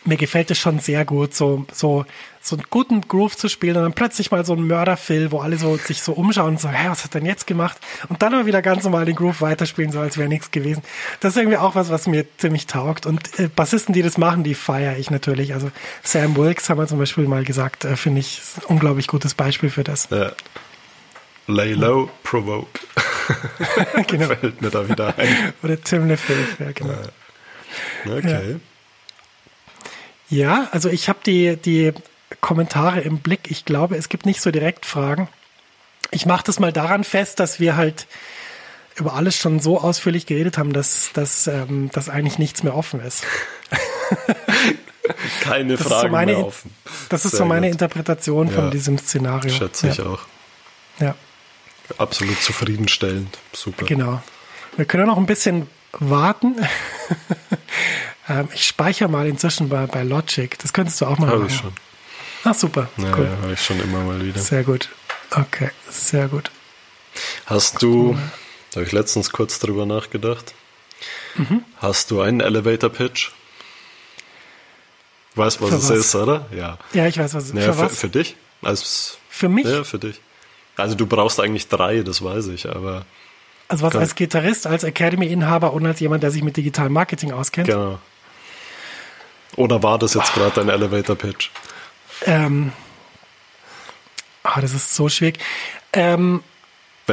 mir gefällt es schon sehr gut, so einen guten Groove zu spielen und dann plötzlich mal so einen Mörderfill, wo alle so sich so umschauen und sagen, was hat er denn jetzt gemacht? Und dann mal wieder ganz normal den Groove weiterspielen, so als wäre nichts gewesen. Das ist irgendwie auch was mir ziemlich taugt. Und Bassisten, die das machen, die feiere ich natürlich. Also Sam Wilkes haben wir zum Beispiel mal gesagt, finde ich ein unglaublich gutes Beispiel für das. Lay low, provoke. Genau. Fällt mir da wieder ein. Oder Tim LeFevre, genau. Okay. Ja. Ja, also ich habe die Kommentare im Blick. Ich glaube, es gibt nicht so direkt Fragen. Ich mache das mal daran fest, dass wir halt über alles schon so ausführlich geredet haben, dass eigentlich nichts mehr offen ist. Keine Fragen mehr offen. Das ist so meine Interpretation von diesem Szenario. Schätze ich auch. Ja. Absolut zufriedenstellend. Super. Genau. Wir können noch ein bisschen warten. Ich speichere mal inzwischen bei Logic. Das könntest du auch mal machen. Habe ich schon. Ach, super. Ja, cool. Habe ich schon immer mal wieder. Sehr gut. Okay, sehr gut. Da habe ich letztens kurz drüber nachgedacht, hast du einen Elevator-Pitch? Weißt, was es ist, oder? Ja. Ja, ich weiß, was es ist. Naja, für dich? Als, für mich? Ja, für dich. Also du brauchst eigentlich 3, das weiß ich, aber... Also was kann, als Gitarrist, als Academy-Inhaber und als jemand, der sich mit digitalem Marketing auskennt? Genau. Oder war das jetzt gerade dein Elevator-Pitch? Das ist so schwierig. Wenn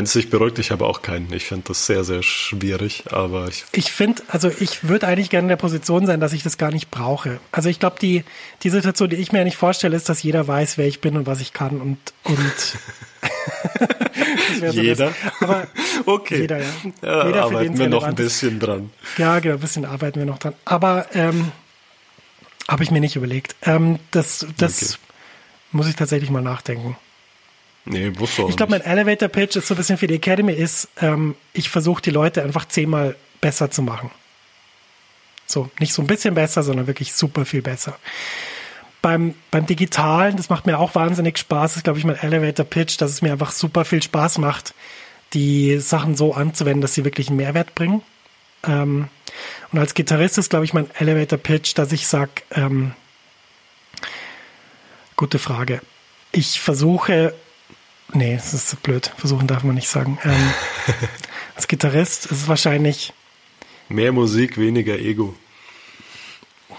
es dich beruhigt, ich habe auch keinen. Ich finde das sehr, sehr schwierig. Aber ich finde, also ich würde eigentlich gerne in der Position sein, dass ich das gar nicht brauche. Also ich glaube, die Situation, die ich mir nicht vorstelle, ist, dass jeder weiß, wer ich bin und was ich kann und so jeder? Das. Aber okay. Jeder, ja. Ja, jeder, für arbeiten wir noch ein bisschen dran. Ja, genau, ein bisschen arbeiten wir noch dran. Aber habe ich mir nicht überlegt. Das muss ich tatsächlich mal nachdenken. Nee, wusste auch nicht. Ich glaube, mein Elevator-Pitch ist so ein bisschen für die Academy ist, ich versuche die Leute einfach 10-mal besser zu machen. So, nicht so ein bisschen besser, sondern wirklich super viel besser. Beim Digitalen, das macht mir auch wahnsinnig Spaß, ist, glaube ich, mein Elevator-Pitch, dass es mir einfach super viel Spaß macht, die Sachen so anzuwenden, dass sie wirklich einen Mehrwert bringen. Und als Gitarrist ist, glaube ich, mein Elevator-Pitch, dass ich sage, gute Frage. Nee, es ist blöd. Versuchen darf man nicht sagen. Als Gitarrist ist es wahrscheinlich... Mehr Musik, weniger Ego.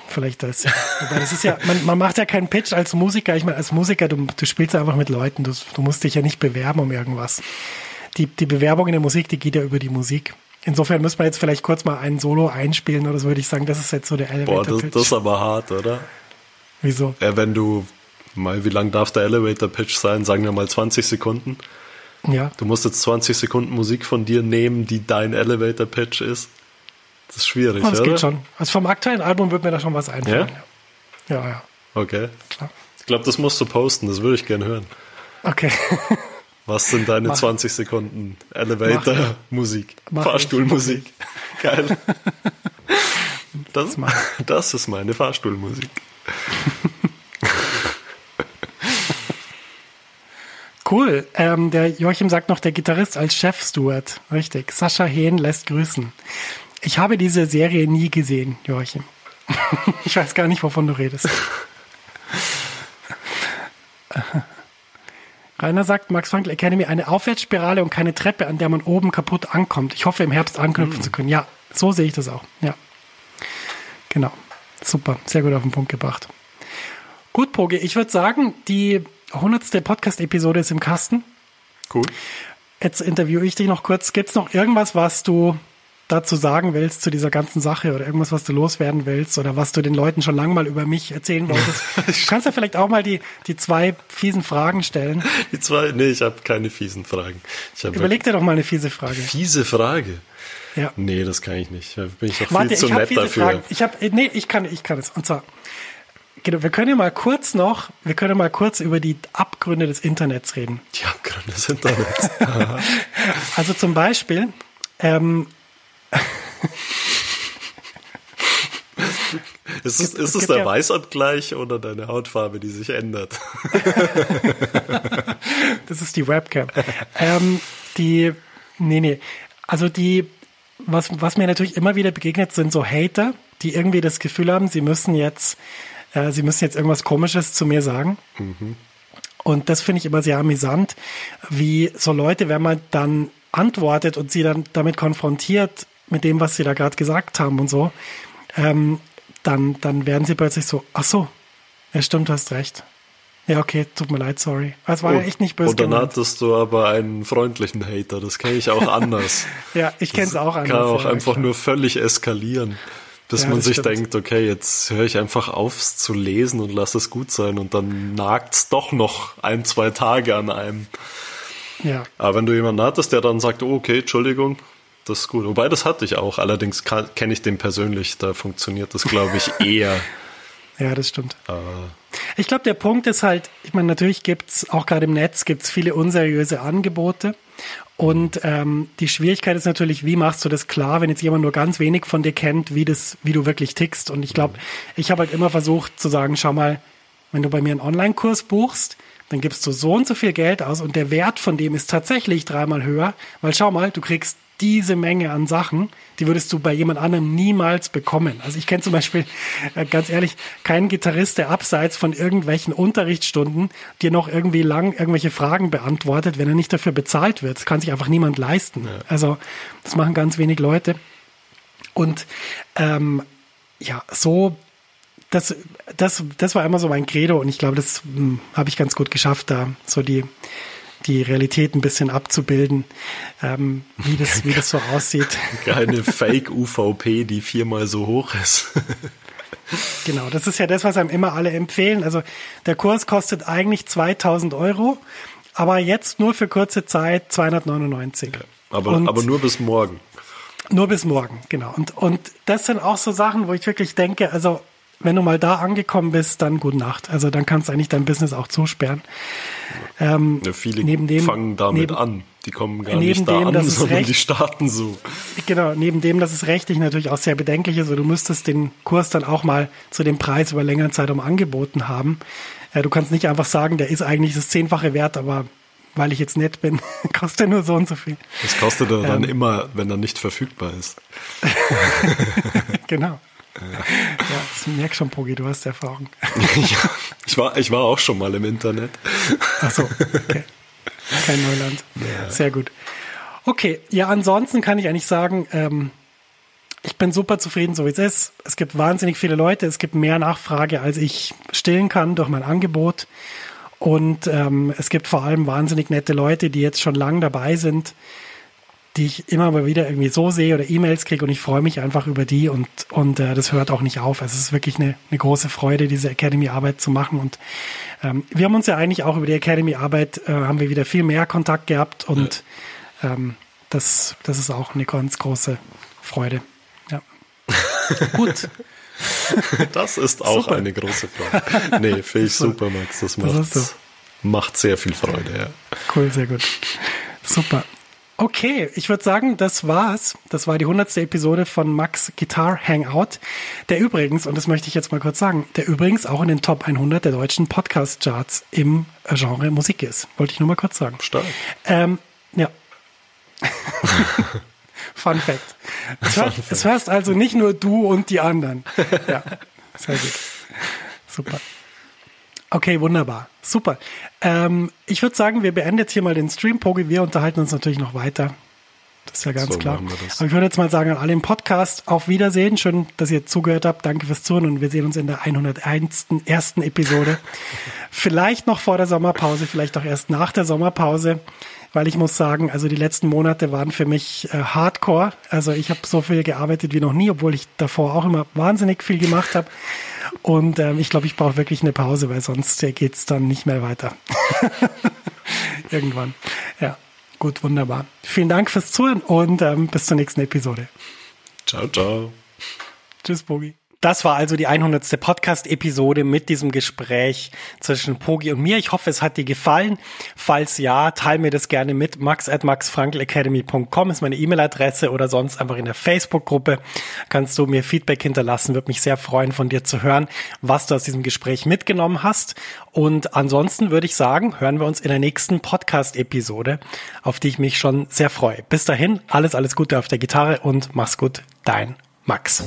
Vielleicht das. Aber das ist ja, man macht ja keinen Pitch als Musiker. Ich meine, als Musiker, du spielst ja einfach mit Leuten. Du musst dich ja nicht bewerben um irgendwas. Die Bewerbung in der Musik, die geht ja über die Musik. Insofern müsste man jetzt vielleicht kurz mal ein Solo einspielen oder so, würde ich sagen. Das ist jetzt so der Elevator-Pitch. Boah, das ist aber hart, oder? Wieso? Ja, wenn du... Wie lang darf der Elevator-Pitch sein? Sagen wir mal 20 Sekunden. Ja. Du musst jetzt 20 Sekunden Musik von dir nehmen, die dein Elevator-Pitch ist. Das ist schwierig, oder? Das geht schon. Also vom aktuellen Album wird mir da schon was einfallen. Ja? Ja. Okay. Klar. Ich glaube, das musst du posten. Das würde ich gerne hören. Okay. Was sind deine 20 Sekunden Elevator-Musik? Fahrstuhlmusik. Geil. Das ist meine Fahrstuhlmusik. Cool. Der Joachim sagt noch, der Gitarrist als Chef-Steward. Richtig. Sascha Hehn lässt grüßen. Ich habe diese Serie nie gesehen, Joachim. Ich weiß gar nicht, wovon du redest. Rainer sagt, Max Frankl Academy, eine Aufwärtsspirale und keine Treppe, an der man oben kaputt ankommt. Ich hoffe, im Herbst anknüpfen zu können. Ja, so sehe ich das auch. Ja. Genau. Super. Sehr gut auf den Punkt gebracht. Gut, Pogi. Ich würde sagen, die 100. Podcast-Episode ist im Kasten. Cool. Jetzt interviewe ich dich noch kurz. Gibt es noch irgendwas, was du dazu sagen willst, zu dieser ganzen Sache oder irgendwas, was du loswerden willst oder was du den Leuten schon lange mal über mich erzählen wolltest? Du kannst ja vielleicht auch mal die 2 fiesen Fragen stellen. Nee, ich habe keine fiesen Fragen. Überleg dir doch mal eine fiese Frage. Fiese Frage? Ja. Nee, das kann ich nicht. Da bin ich doch viel zu nett dafür. Fragen. Ich kann es. Und zwar... Genau, wir können ja mal kurz über die Abgründe des Internets reden. Die Abgründe des Internets. Also zum Beispiel, Ist es der Weißabgleich oder deine Hautfarbe, die sich ändert? Das ist die Webcam. Was mir natürlich immer wieder begegnet, sind so Hater, die irgendwie das Gefühl haben, sie müssen jetzt irgendwas Komisches zu mir sagen. Mhm. Und das finde ich immer sehr amüsant, wie so Leute, wenn man dann antwortet und sie dann damit konfrontiert, mit dem, was sie da gerade gesagt haben und so, dann werden sie plötzlich so, ach so, ja stimmt, hast recht. Ja, okay, tut mir leid, sorry. Das war ja echt nicht böse gemeint. Und dann hattest du aber einen freundlichen Hater, das kenne ich auch anders. Ja, ich kenne es auch anders. Das kann auch einfach nur völlig eskalieren. Dass man sich denkt, okay, jetzt höre ich einfach auf zu lesen und lass es gut sein und dann nagt es doch noch 1-2 Tage an einem. Ja. Aber wenn du jemanden hattest, der dann sagt, oh, okay, Entschuldigung, das ist gut. Wobei, das hatte ich auch, allerdings kenne ich den persönlich, da funktioniert das, glaube ich, eher. Ja, das stimmt. Ich glaube, der Punkt ist halt, ich meine, natürlich gibt's auch gerade im Netz viele unseriöse Angebote. Und die Schwierigkeit ist natürlich, wie machst du das klar, wenn jetzt jemand nur ganz wenig von dir kennt, wie du wirklich tickst. Und ich glaube, ich habe halt immer versucht zu sagen, schau mal, wenn du bei mir einen Online-Kurs buchst, dann gibst du so und so viel Geld aus und der Wert von dem ist tatsächlich dreimal höher, weil schau mal, du kriegst diese Menge an Sachen, die würdest du bei jemand anderem niemals bekommen. Also ich kenne zum Beispiel, ganz ehrlich, keinen Gitarrist, der abseits von irgendwelchen Unterrichtsstunden dir noch irgendwie lang irgendwelche Fragen beantwortet, wenn er nicht dafür bezahlt wird. Das kann sich einfach niemand leisten. Ja. Also das machen ganz wenig Leute. Und das war immer so mein Credo und ich glaube, das habe ich ganz gut geschafft, da so die Realität ein bisschen abzubilden, wie das so aussieht. Keine Fake-UVP, die viermal so hoch ist. Genau, das ist ja das, was einem immer alle empfehlen. Also der Kurs kostet eigentlich 2.000 €, aber jetzt nur für kurze Zeit 299. Ja, aber nur bis morgen. Nur bis morgen, genau. Und das sind auch so Sachen, wo ich wirklich denke, also wenn du mal da angekommen bist, dann gute Nacht. Also dann kannst du eigentlich dein Business auch zusperren. Ja, viele fangen damit an. Die kommen gar nicht da an, sondern die starten so. Genau, neben dem, dass es rechtlich natürlich auch sehr bedenklich ist. Du müsstest den Kurs dann auch mal zu dem Preis über längere Zeit angeboten haben. Du kannst nicht einfach sagen, der ist eigentlich das 10-fache wert, aber weil ich jetzt nett bin, kostet nur so und so viel. Das kostet er dann immer, wenn er nicht verfügbar ist. Genau. Ja, das merk schon, Pogi, du hast Erfahrung. Ja, ich war auch schon mal im Internet. Ach so, okay. Kein Neuland. Ja. Sehr gut. Okay, ja, ansonsten kann ich eigentlich sagen, ich bin super zufrieden, so wie es ist. Es gibt wahnsinnig viele Leute, es gibt mehr Nachfrage, als ich stillen kann durch mein Angebot. Und es gibt vor allem wahnsinnig nette Leute, die jetzt schon lange dabei sind, die ich immer mal wieder irgendwie so sehe oder E-Mails kriege und ich freue mich einfach über die und das hört auch nicht auf. Also es ist wirklich eine große Freude, diese Academy-Arbeit zu machen und wir haben uns ja eigentlich auch über die Academy-Arbeit haben wir wieder viel mehr Kontakt gehabt und ja. Das ist auch eine ganz große Freude. Ja. Gut. Das ist auch super. Eine große Freude. Nee, finde ich super, Max. Das macht sehr viel Freude. Ja. Cool, sehr gut. Super. Okay, ich würde sagen, das war's. Das war die 100. Episode von Max Guitar Hangout, der übrigens, und das möchte ich jetzt mal kurz sagen, der übrigens auch in den Top 100 der deutschen Podcast-Charts im Genre Musik ist. Wollte ich nur mal kurz sagen. Stark. Ja. Fun Fact. Das hörst also nicht nur du und die anderen. Ja, sehr gut. Super. Okay, wunderbar. Super. Ich würde sagen, wir beenden jetzt hier mal den Stream, Pogi. Wir unterhalten uns natürlich noch weiter. Das ist ja ganz klar. Aber ich würde jetzt mal sagen, an alle im Podcast auf Wiedersehen. Schön, dass ihr zugehört habt. Danke fürs Zuhören und wir sehen uns in der 101. ersten Episode. Vielleicht noch vor der Sommerpause, vielleicht auch erst nach der Sommerpause. Weil ich muss sagen, also die letzten Monate waren für mich hardcore. Also ich habe so viel gearbeitet wie noch nie, obwohl ich davor auch immer wahnsinnig viel gemacht habe. Und ich glaube, ich brauche wirklich eine Pause, weil sonst geht es dann nicht mehr weiter. Irgendwann. Ja, gut, wunderbar. Vielen Dank fürs Zuhören und bis zur nächsten Episode. Ciao, ciao. Tschüss, Bogi. Das war also die 100. Podcast-Episode mit diesem Gespräch zwischen Pogi und mir. Ich hoffe, es hat dir gefallen. Falls ja, teile mir das gerne mit. max@maxfrankelacademy.com ist meine E-Mail-Adresse oder sonst einfach in der Facebook-Gruppe. Kannst du mir Feedback hinterlassen. Würde mich sehr freuen, von dir zu hören, was du aus diesem Gespräch mitgenommen hast. Und ansonsten würde ich sagen, hören wir uns in der nächsten Podcast-Episode, auf die ich mich schon sehr freue. Bis dahin, alles Gute auf der Gitarre und mach's gut, dein Max.